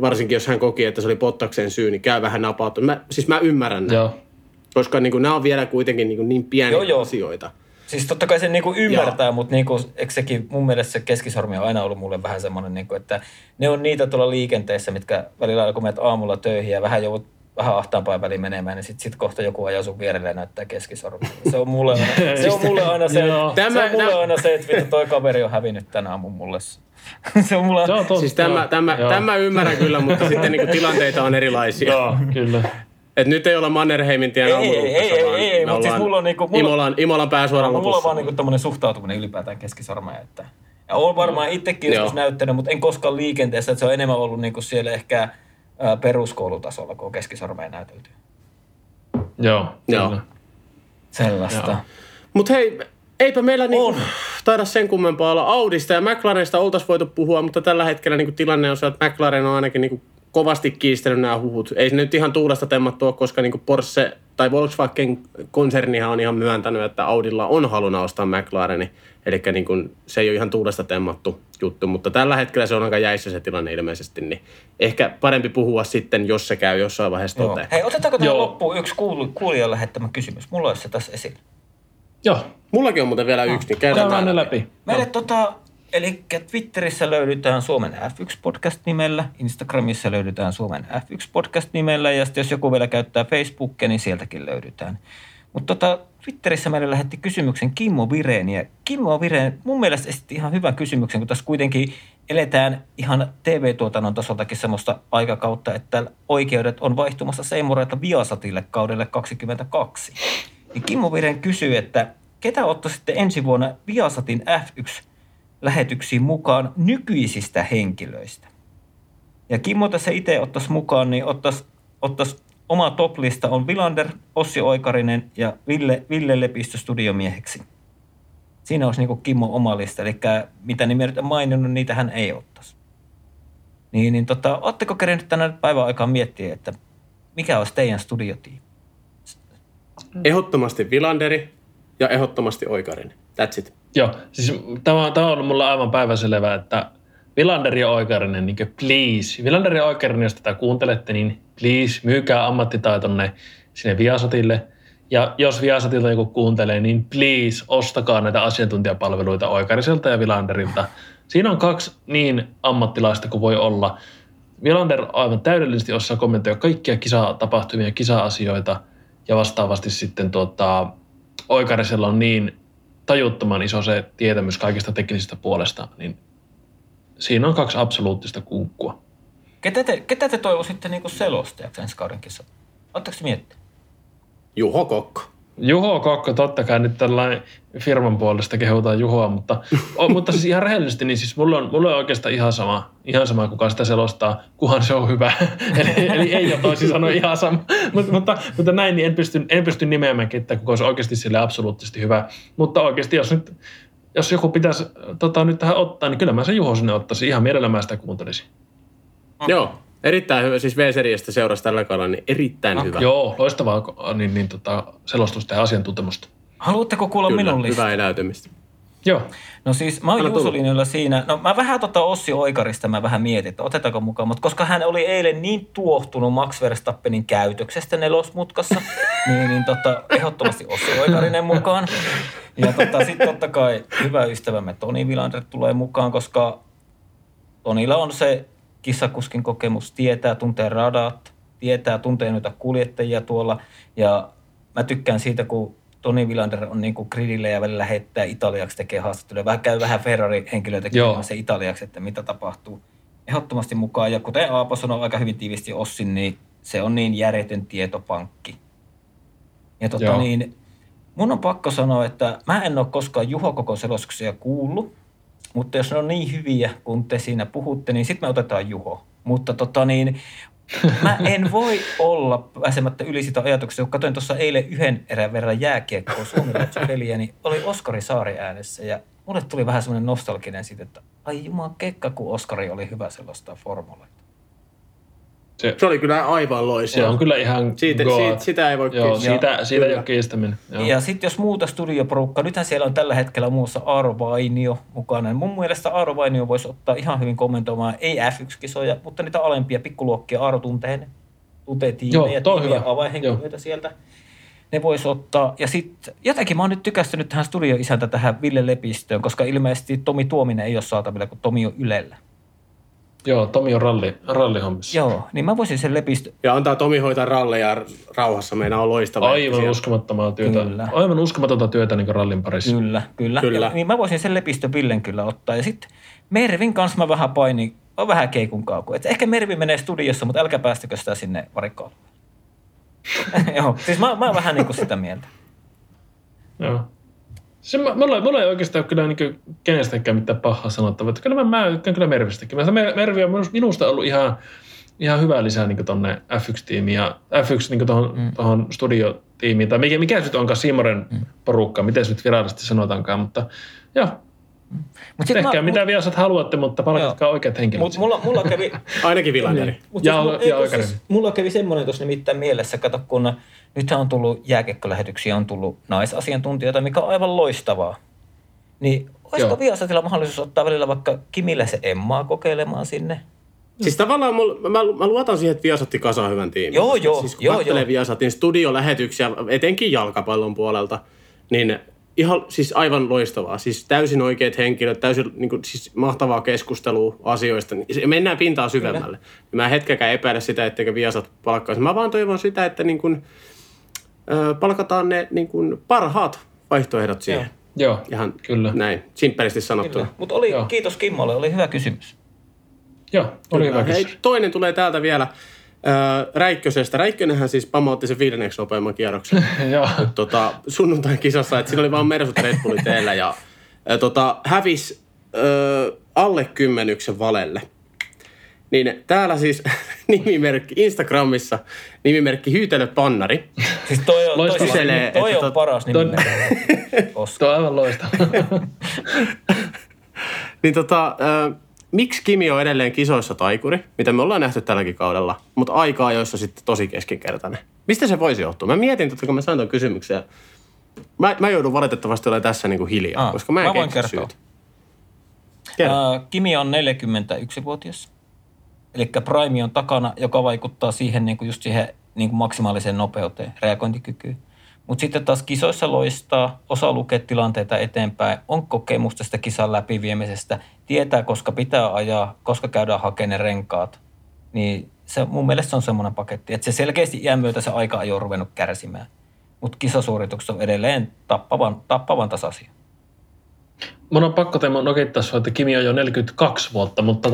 varsinkin jos hän koki, että se oli Bottaksen syy, niin käy vähän napauttunut. Mä ymmärrän nämä, koska niin kuin, nämä on vielä kuitenkin niin pieniä asioita. Siis totta kai sen niinku ymmärtää, ja mutta niinku, eikö sekin, mun mielestä se keskisormi on aina ollut mulle vähän semmoinen, niinku, että ne on niitä tuolla liikenteessä, mitkä välillä kun menet aamulla töihin ja vähän joudut vähän ahtaampaan väliin menemään, niin sitten kohta joku ajaa sun vierelle ja näyttää keskisormia. Se on mulle aina se, että toi kaveri on hävinnyt tänä aamun mulle. Se on mulla... Siis tämä ymmärrän kyllä, mutta sitten niinku tilanteita on erilaisia. Joo, kyllä. Et nyt ei olla Mannerheimin tien aamulukussa, ei, mutta siis mulla on niinku... Imolan pääsuoran lopussa. Mulla on vaan niinku tämmönen suhtautuminen ylipäätään keskisormeen, että... Ja olen varmaan itsekin joskus näyttänyt, mutta en koskaan liikenteessä, että se on enemmän ollut niinku siellä ehkä peruskoulutasolla, kun on keskisormeen näytelty. Joo. Sellaista. Mutta hei, eipä meillä niinku taida sen kummempaa olla. Audista ja McLarenista oltaisiin voitu puhua, mutta tällä hetkellä niinku tilanne on se, että McLaren on ainakin niinku... kovasti kiistellyt nämä huhut. Ei se nyt ihan tuulesta temmattua, koska niin kuin Porsche tai Volkswagen-konsernihan on ihan myöntänyt, että Audilla on halunnut ostaa McLareni. Eli niin se ei ole ihan tuulesta temmattu juttu, mutta tällä hetkellä se on aika jäissä se tilanne ilmeisesti. Niin ehkä parempi puhua sitten, jos se käy jossain vaiheessa toteen. Hei, otetaanko tähän loppuun yksi kuulijan lähettämä kysymys? Mulla olisi se tässä esillä. Joo. Mullakin on muuten vielä yksi, niin käydään ne läpi. Meille eli Twitterissä löydetään Suomen F1-podcast-nimellä, Instagramissa löydetään Suomen F1-podcast-nimellä ja sitten jos joku vielä käyttää Facebookia, niin sieltäkin löydetään. Mutta Twitterissä meille lähetti kysymyksen Kimmo Vireen ja Kimmo Vireen mun mielestä esitti ihan hyvän kysymyksen, kun tässä kuitenkin eletään ihan TV-tuotannon tasoltakin semmoista aikakautta, että oikeudet on vaihtumassa Seimurelta Viasatille kaudelle 2022. Ja Kimmo Vireen kysyy, että ketä ottaisitte ensi vuonna Viasatin F1 lähetyksiin mukaan nykyisistä henkilöistä. Ja Kimmo tässä itse ottaisi mukaan, niin ottaisi oma toplista on Vilander, Ossi Oikarinen ja Ville Lepistö studiomieheksi. Siinä olisi niin kuin Kimmo oma lista, eli mitä nimiä nyt on maininnut, niitä hän ei ottaisi. Niin, ootteko kerennyt tänä päivän aikaan miettiä, että mikä olisi teidän studiotiimi? Ehdottomasti Vilanderi ja ehdottomasti Oikarinen. That's it. Joo, siis tämä on ollut mulla aivan päivänselvää, että Vilander ja Oikarinen, niin kuin please. Vilander ja Oikarinen, jos tätä kuuntelette, niin please, myykää ammattitaitonne sinne Viasatille. Ja jos Viasatilta joku kuuntelee, niin please, ostakaa näitä asiantuntijapalveluita Oikariselta ja Vilanderilta. Siinä on kaksi niin ammattilaista kuin voi olla. Vilander aivan täydellisesti osaa kommentoida kaikkia kisatapahtumia, kisa-asioita ja vastaavasti sitten Oikarisella on niin tajuttoman iso se tietämys kaikista teknisistä puolesta, niin siinä on kaksi absoluuttista kunkkua. Ketä te toivoisitte niinku selostajaksi ensi kauden kissa? Oletteko te miettineet? Juho Kokko, totta kai nyt tällainen firman puolesta kehutaan Juhoa, mutta siis ihan rehellisesti, niin siis mulla on oikeastaan ihan sama kuka sitä selostaa, kunhan se on hyvä. eli ei ole toisin sanoen ihan sama, mutta näin niin en pysty nimeämään ketään, kuka olisi oikeasti sille absoluuttisesti hyvä. Mutta oikeasti jos joku pitäisi nyt tähän ottaa, niin kyllä mä sen Juho sinne ottaisin, ihan mielellään mä sitä kuuntelisin. Joo. Erittäin hyvä, siis V-seriasta seurasi tällä kaudella, niin erittäin hyvä. Joo, loistavaa selostusta ja asiantuntemusta. Haluatteko kuulla minun listaa? Hyvää eläytymistä. Joo. No siis mä oon Juusolinjoilla siinä, no mä vähän Ossi Oikarista mä vähän mietin, että otetaanko mukaan, mutta koska hän oli eilen niin tuohtunut Max Verstappenin käytöksestä nelosmutkassa, niin, ehdottomasti Ossi Oikarinen mukaan. Ja sitten totta kai hyvä ystävämme Toni Vilander tulee mukaan, koska Tonilla on se kissakuskin kokemus, tuntee radat, tuntee noita kuljettajia tuolla. Ja mä tykkään siitä, kun Toni Vilander on niin kuin gridillä ja välillä heittää italiaksi, tekee haastatteluja. Käy vähän Ferrari-henkilöitä se italiaksi, että mitä tapahtuu. Ehdottomasti mukaan. Ja kuten Aapo sanoi aika hyvin tiivisti Ossin, niin se on niin järjetön tietopankki. Ja mun on pakko sanoa, että mä en ole koskaan Juho Kokon selostuksia kuullut. Mutta jos ne on niin hyviä, kun te siinä puhutte, niin sitten me otetaan Juho. Mutta mä en voi olla pääsemättä yli sitä ajatuksesta. Kun katsoin tuossa eilen yhden erän verran jääkiekkoa Suomi-Ruotsi-peliä, niin oli Oskari Saari äänessä. Ja mulle tuli vähän semmoinen nostalginen siitä, että ai juman kekka, kun Oskari oli hyvä sellaista formuleita. Se oli kyllä aivan loisia. Se on kyllä ihan sitä ei voi kiistää. Siitä ei ole kiistäminen. Ja sitten jos muuta studioporukkaa, nythän siellä on tällä hetkellä muussa Arvo Vainio mukana. Mun mielestä Arvo Vainio voisi ottaa ihan hyvin kommentoimaan, ei F1-kisoja, mutta niitä alempia pikkuluokkia Arvo tuntee tiimejä, avainhenkilöitä sieltä. ne voisi ottaa. Ja sitten jotenkin mä oon nyt tykästynyt tähän studioisäntä tähän Ville Lepistöön, koska ilmeisesti Tomi Tuominen ei ole saatavilla, kun Tomi on Ylellä. Joo, Tomi on rallihommissa. Joo, niin mä voisin sen Lepistö. Ja antaa Tomi hoitaa ralleja rauhassa, meinaa on loistavaa. Aivan uskomattomaa työtä. Kyllä. Aivan uskomatonta työtä niin kuin rallin parissa. Kyllä. Ja, niin mä voisin sen Lepistö Villen kyllä ottaa. Ja sitten Mervin kanssa mä vähän painin, on vähän keikun kauku. Et ehkä Mervi menee studiossa, mutta älkää päästäkö sitä sinne varikkoon. Joo, siis mä oon vähän niin kuin sitä mieltä. Joo. Siis mulla ei oikeastaan kyllä niin kenestäkään mitään pahaa sanottavaa. Kyllä mä tykkään kyllä Mervistäkin. Mervi on minusta ollut ihan hyvä lisää niin tuonne F1-tiimiin ja F1 niin tuohon studiotiimiin. Tai mikä nyt onkaan Simoren porukka, miten se nyt virallisesti sanotaankaan. Mutta joo, tehkää mitä vielä sä haluatte, mutta palkatkaa oikeat henkilöt. Mulla kävi... Ainakin Vilanderi. Ja Oikarinen. Siis, mulla kävi semmoinen tuossa nimittäin mielessä, kato kun... Nythän on tullut jääkiekkolähetyksiä, on tullut naisasiantuntijoita, mikä on aivan loistavaa. Niin olisiko Viasatilla mahdollisuus ottaa välillä vaikka Kimillä se Emmaa kokeilemaan sinne? Siis tavallaan mä luotan siihen, että Viasatti kasaa hyvän tiimin. Siis kun katselee Viasatin studiolähetyksiä, etenkin jalkapallon puolelta, niin ihan siis aivan loistavaa. Siis täysin oikeat henkilöt, täysin niin kuin, siis mahtavaa keskustelua asioista. Mennään pintaa syvemmälle. Kyllä. Mä hetkäkään epäile sitä, etteikö Viasat palkkaisi. Mä vaan toivon sitä, että niin kuin, palkataan ne niin kuin parhaat vaihtoehdot siihen. Joo, ihan kyllä. Näin, simppelisti sanottu. Mutta kiitos Kimmolle, oli hyvä kysymys. Joo, oli hyvä kysymys. Hei, toinen tulee täältä vielä Räikkösestä. Räikkönenhän siis pamautti sen 5. nopeamman kierroksen sunnuntain kisassa, että siinä oli vaan Mersut Red Bulli teillä ja hävisi alle 10 Valelle. Niin täällä siis nimimerkki Instagramissa, nimimerkki Hyytelö Pannari. Siis toi kyselee, toi on paras nimimerkki. Toi on aivan loistava. Niin miksi Kimi on edelleen kisoissa taikuri, mitä me ollaan nähty tälläkin kaudella, mutta aikaa joissa sitten tosi keskinkertainen. Mistä se voisi johtua? Mä mietin kun mä sain tuon kysymyksen. Mä joudun valitettavasti olemaan tässä niin kuin hiljaa, koska mä en keksi syytä. Kimi on 41-vuotias. Eli prime on takana, joka vaikuttaa siihen, niin kuin just siihen niin kuin maksimaaliseen nopeuteen, reagointikykyyn. Mutta sitten taas kisoissa loistaa, osaa lukea tilanteita eteenpäin, on kokemusta sitä kisan läpiviemisestä, tietää, koska pitää ajaa, koska käydään hakemaan ne renkaat. Niin se, mun mielestä se on semmoinen paketti, että se selkeästi iän myötä se aika ei ole ruvennut kärsimään. Mutta kisasuoritukset on edelleen tappavan tasaisia. Mun on pakko teemme nokittaa sua, että Kimi on jo 42 vuotta, mutta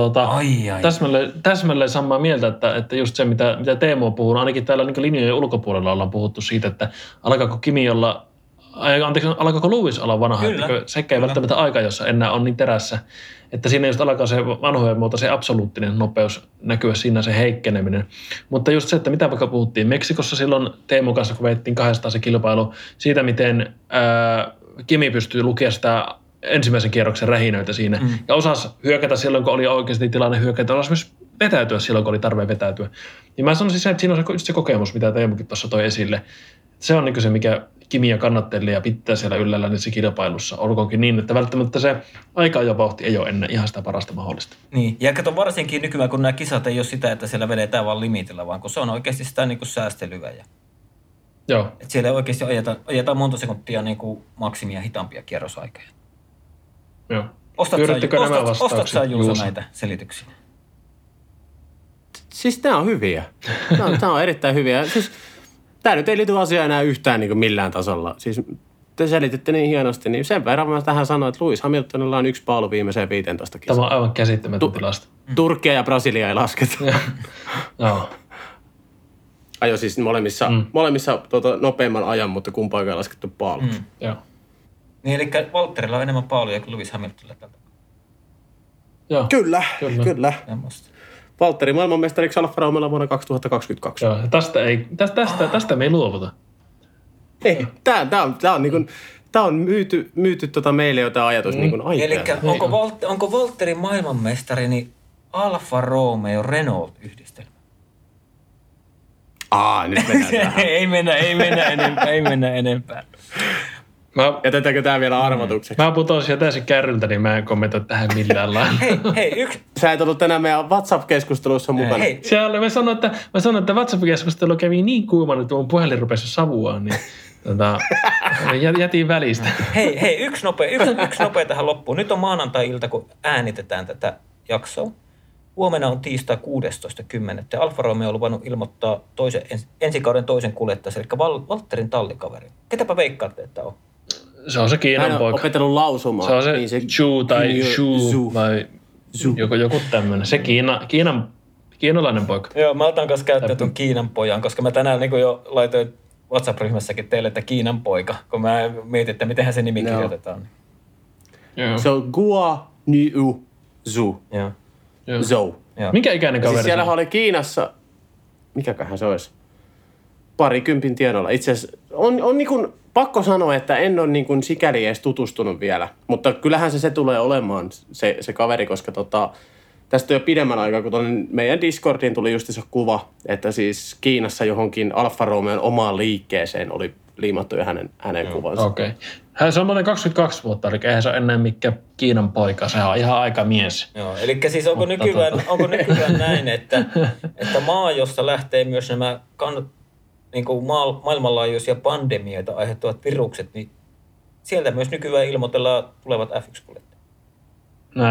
täsmälleen samaa mieltä, että just se, mitä Teemu on puhunut, ainakin täällä niin linjojen ulkopuolella ollaan puhuttu siitä, että alkaako Lewis olla vanha, että sekä ei välttämättä aika, jossa enää on niin terässä, että siinä just alkaa se vanhojen muuta, se absoluuttinen nopeus näkyä siinä, se heikkeneminen. Mutta just se, että mitä vaikka puhuttiin Meksikossa silloin Teemun kanssa, kun veittiin 200 se kilpailu, siitä miten Kimi pystyy lukemaan sitä ensimmäisen kierroksen rähinöitä siinä. Mm. Ja osasi hyökätä silloin, kun oli oikeasti tilanne hyökätä. Osasi myös vetäytyä silloin, kun oli tarve vetäytyä. Ja mä sanoisin sen, että siinä on se kokemus, mitä Teemukin tuossa toi esille. Se on niin se, mikä Kimiä kannattelee ja pitää siellä yllällä niissä kilpailussa. Olkoonkin niin, että välttämättä se aika ja vauhti ei ole ennen ihan sitä parasta mahdollista. Niin, ja kato varsinkin nykyään, kun nämä kisat ei ole sitä, että siellä vedetään vaan limitillä, vaan kun se on oikeasti sitä niin kuin säästelyä. Joo. Et siellä oikeasti ajetaan monta sekuntia niin kuin maksimia hitaampia kierrosaikoja. Joo. Ostatko sä Juuso näitä selityksiä? Siis nämä on hyviä. Nämä on erittäin hyviä. Siis, tämä nyt ei liity asiaa enää yhtään niin kuin millään tasolla. Siis te selititte niin hienosti, niin sen verran mä tähän sanoin, että Lewis Hamiltonilla on 1 paalu viimeiseen 15 kisaan. Tämä on aivan käsittämätön tilasta. Turkia ja Brasilia ei lasketa. Joo. Ajo siis molemmissa nopeimman ajan, mutta kumpaakaan ei laskettu paalu. Joo. Niin, eli Valtterilla on enemmän paaluja kuin Lewis Hamiltonilla tältä. Joo. Kyllä. Valtteri maailmanmestariksi Alfa Romeolla vuonna 2022. Joo, tästä me ei luovuta. Ei, tää on myyty meille jo tää ajatus niin kuin aikaa. Eli onko Valtteri maailmanmestari, niin Alfa Romeo Renault yhdistelmä? Nyt mennään tähän. Ei mennä enempää. Jätetäänkö tämä vielä arvotukseksi? Mä putosin jotenkin kärryltä, niin mä en kommentoi tähän millään lailla. Sä et ollut tänään meidän WhatsApp-keskustelussa mukana. Siellä mä sanoin, että WhatsApp-keskustelu kävi niin kuumana, että mun puhelin rupesi savuaan. Niin Jätin välistä. Hei, yksi nopea tähän loppuun. Nyt on maanantai-ilta, kun äänitetään tätä jaksoa. Huomenna on tiistai 16.10. Alfa Romeo on luvannut ilmoittaa ensikauden toisen kuljettajan, eli Valtterin tallikaveri. Ketäpä veikkaatte, että on? Se on se Kiinan poika. Opetellut lausumaan. Se on se Zhu tai Zhu vai joku tämmöinen. Se kiinalainen poika. Joo, mä otan kanssa käyttää tuon Kiinan pojan, koska mä tänään niin jo laitoin WhatsApp-ryhmässäkin teille, että Kiinan poika, kun mä mietin, että mitenhän se nimi kirjoitetaan. Se on Guanyu Zhou. Zhou. Mikä ikäinen kaveri? Siis siellähän oli Kiinassa, mikäköhän se olisi, parikympin tienoilla. Itse asiassa on niin kuin pakko sanoa, että en ole niin kuin sikäli edes tutustunut vielä, mutta kyllähän se tulee olemaan se kaveri, koska tästä jo pidemmän aikaa, kun meidän Discordiin tuli just se kuva, että siis Kiinassa johonkin Alfa Romeon omaan liikkeeseen oli liimattu hänen kuvansa. Okei. Okay. Hän on semmoinen 22 vuotta, eli eihän se ole enää mikään Kiinan poika, sehän on ihan aikamies. Joo, eli siis onko nykyään näin, että maa, jossa lähtee myös nämä niin kuin maailmanlaajuisia pandemioita aiheuttavat virukset, niin sieltä myös nykyään ilmoitellaan tulevat F1-kuljettajat.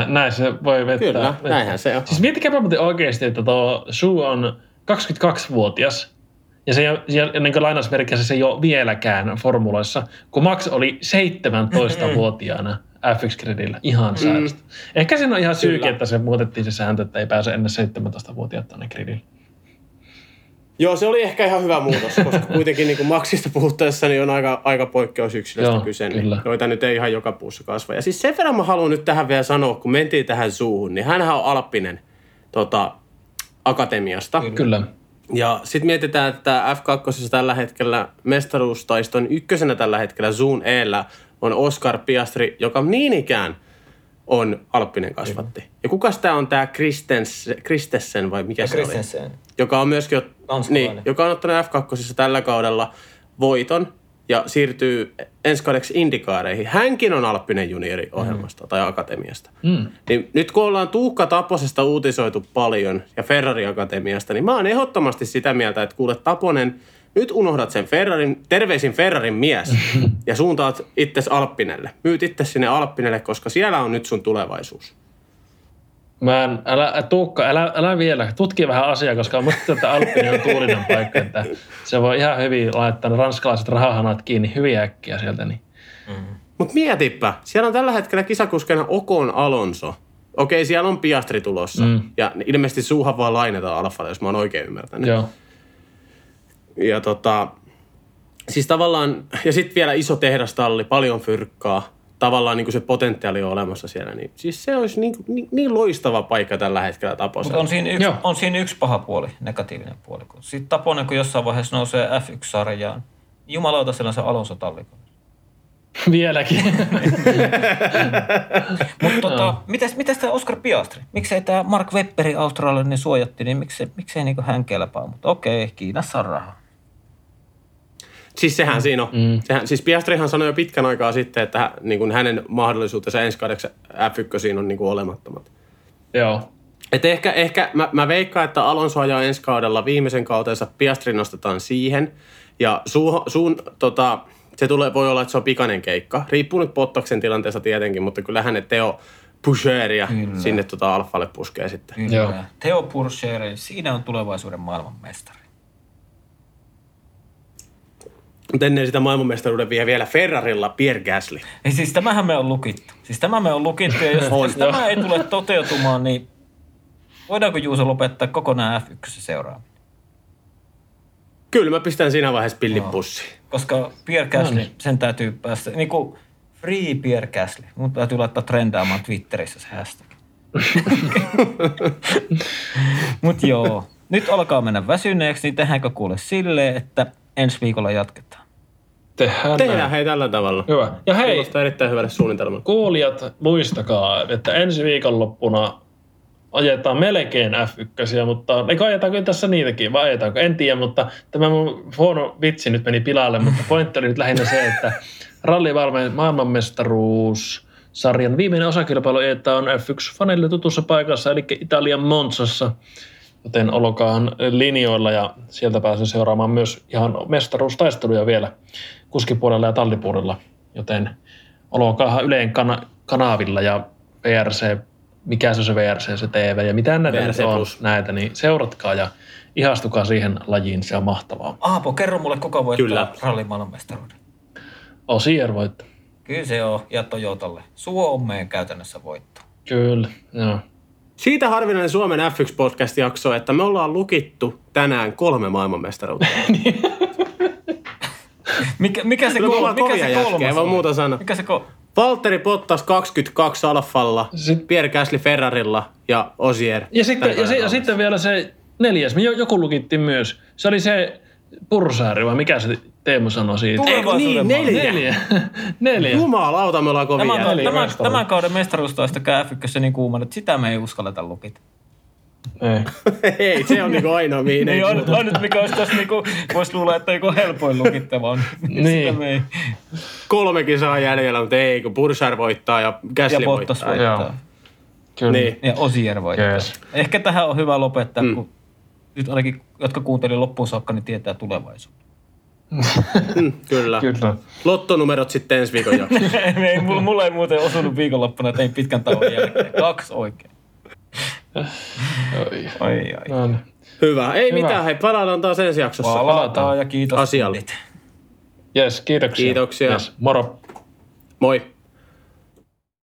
Näin se voi vettää. Kyllä, näinhän se on. Siis miettikääpä muuten oikeasti, että tuo Zhu on 22-vuotias. Ja se ei ole, ennen kuin lainausmerkissä, se ei ole vieläkään formuloissa, kun Max oli 17-vuotiaana F1-kredillä. Ihan säästä. Ehkä siinä on ihan syykin, että se muutettiin se sääntö, että ei pääse ennen 17-vuotiaat tuonne kredille. Joo, se oli ehkä ihan hyvä muutos, koska kuitenkin niin kuin Maxista puhuttaessa niin on aika poikkeusyksilöstä kyse, niin joita nyt ei ihan joka puussa kasva. Ja siis sen verran mä haluan nyt tähän vielä sanoa, kun mentiin tähän Zhuun, niin hänhän on Alpinen akatemiasta. Kyllä. Ja sitten mietitään, että F2 tällä hetkellä mestaruustaiston ykkösenä tällä hetkellä Zhuun eellä on Oscar Piastri, joka niin ikään on Alppinen kasvatti. Mm-hmm. Ja kukas tää on tää Kristensen vai mikä se oli? Joka on myöskin joka on ottanut F2 tällä kaudella voiton ja siirtyy ensi kaudeksi Indikaareihin. Hänkin on Alppinen juniori ohjelmasta tai akatemiasta. Mm. Niin nyt kun ollaan Tuukka Taposesta uutisoitu paljon ja Ferrari akatemiasta, niin mä oon ehdottomasti sitä mieltä, että kuule Taponen, nyt unohdat sen terveisin Ferrarin mies ja suuntaat itsesi Alppinelle. Myyt itsesi sinne Alppinelle, koska siellä on nyt sun tulevaisuus. Älä vielä. Tutki vähän asiaa, koska on musta, että Alppinen on tuulinen paikka. Että se voi ihan hyvin laittaa ne ranskalaiset rahahanat kiinni hyvin äkkiä sieltä. Niin. Mm. Mutta mietipä, siellä on tällä hetkellä kisakuskeina Ocon Alonso. Okei, siellä on Piastri tulossa. Mm. Ja ilmeisesti Zhuhan vaan lainataan Alfalle, jos mä oon oikein ymmärtänyt. Joo. Ja siis tavallaan, ja sitten vielä iso tehdastalli, paljon fyrkkaa, tavallaan niin kuin se potentiaali on olemassa siellä, niin siis se olisi niin loistava paikka tällä hetkellä Taposella. Mutta on siinä yksi paha puoli, negatiivinen puoli. Sitten Taponen, kun jossain vaiheessa nousee F1-sarjaan, niin jumalauta siellä on se Alonso-tallikon. Vieläkin. Mutta mitäs tämä Oscar Piastri? Miksei tämä Mark Webberin australialainen suojatti, niin miksei niinku hän kelpaa? Mutta okei, Kiinassa on rahaa. Siis sehän siinä on. Mm. Siis Piastrihan sanoi jo pitkän aikaa sitten, että niin hänen mahdollisuutensa ensi kaudeksi F1 on niin kuin olemattomat. Joo. Et ehkä mä veikkaan, että Alonso ajaa ensi kaudella viimeisen kautensa, Piastri nostetaan siihen. Ja se voi olla, että se on pikainen keikka. Riippuu nyt Bottaksen tilanteesta tietenkin, mutta kyllähän ne Theo Pourchairea sinne Alfalle puskee sitten. Joo. Theo Pourchaire, siinä on tulevaisuuden maailmanmestari. Mutta ennen sitä maailmanmestaruuden vie vielä Ferrarilla Pierre Gasly. Ja siis tämähän me on lukittu. Ja jos tämä ei tule toteutumaan, niin voidaanko Juuso lopettaa kokonaan F1-seuraaminen? Kyllä mä pistän siinä vaiheessa pillin pussiin. Koska Pierre Gasly, sen täytyy päästä, niin kuin Free Pierre Gasly. Mun täytyy laittaa trendaamaan Twitterissä se hashtag. Mut joo, nyt alkaa mennä väsyneeksi, niin tehdäänkö kuule silleen, että ensi viikolla jatketaan. Tehdään hei tällä tavalla. Hyvä. Ja hei, kuulostaa erittäin hyvälle suunnitelmalle. Kuulijat, muistakaa, että ensi viikonloppuna ajetaan melkein F1, mutta eikö ajeta kyllä tässä niitäkin, vai ajetaanko? En tiedä, mutta tämä mun huono vitsi nyt meni pilalle, mutta pointti oli nyt lähinnä se, että rallivalmeen maailmanmestaruussarjan viimeinen osakilpailu ajetaan F1-faneille tutussa paikassa, eli Italian Monzassa. joten olkaan linjoilla ja sieltä pääsee seuraamaan myös ihan mestaruustaisteluja vielä kuskipuolella ja tallipuolella, joten olokaahan Yleen kanavilla ja VRC, mikä se on se VRC, se TV ja mitä näitä on näitä, niin seuratkaa ja ihastukaa siihen lajiin, se on mahtavaa. Aapo, kerro mulle, kuka voittaa rallimaailman mestaruuden. Osier voittaa. Kyllä se on, ja Toyotalle. Suo on meidän käytännössä voitto. Kyllä, joo. Siitä harvinainen Suomen F1-podcast-jakso, että me ollaan lukittu tänään 3 maailmanmestaruutta. mikä se kolmas on? Valtteri Bottas 22 Alfalla, Pierre Gasly Ferrarilla ja Osier. Ja sitten vielä se 4. Me joku lukittiin myös. Se oli se Pursaari, vai mikä se Teemu sanoi siitä? Niin, 4. Jumalauta, me ollaan kovia. Tämän kauden mestaruustoistakaan F1:ssä niin kuuman, että sitä me ei uskalleta lukita. Ei, se on niinku ainoa mihin. Niin on nyt, mikä olisi tässä niinku, voisi luulla, että joku helpoin lukittava on. Niin. Ei. 3 saa jäljellä, mutta ei, kun Pursaari voittaa ja Gasly voittaa. Joo. Kyllä. Niin. Ja Osier voittaa. Yes. Ehkä tähän on hyvä lopettaa, kun nyt ainakin, jotka kuuntelivat loppuun saakka, niin tietää tulevaisuutta. Kyllä. Lottonumerot sitten ensi viikon jaksossa. Mulla ei muuten osunut viikonloppuna, tein pitkän tauon jälkeen. 2 oikein. Oi. No. Hyvä. Hyvä. Mitään, hei, palataan taas ensi jaksossa. Palataan ja kiitos asialle. Jes, kiitoksia. Yes, moro. Moi.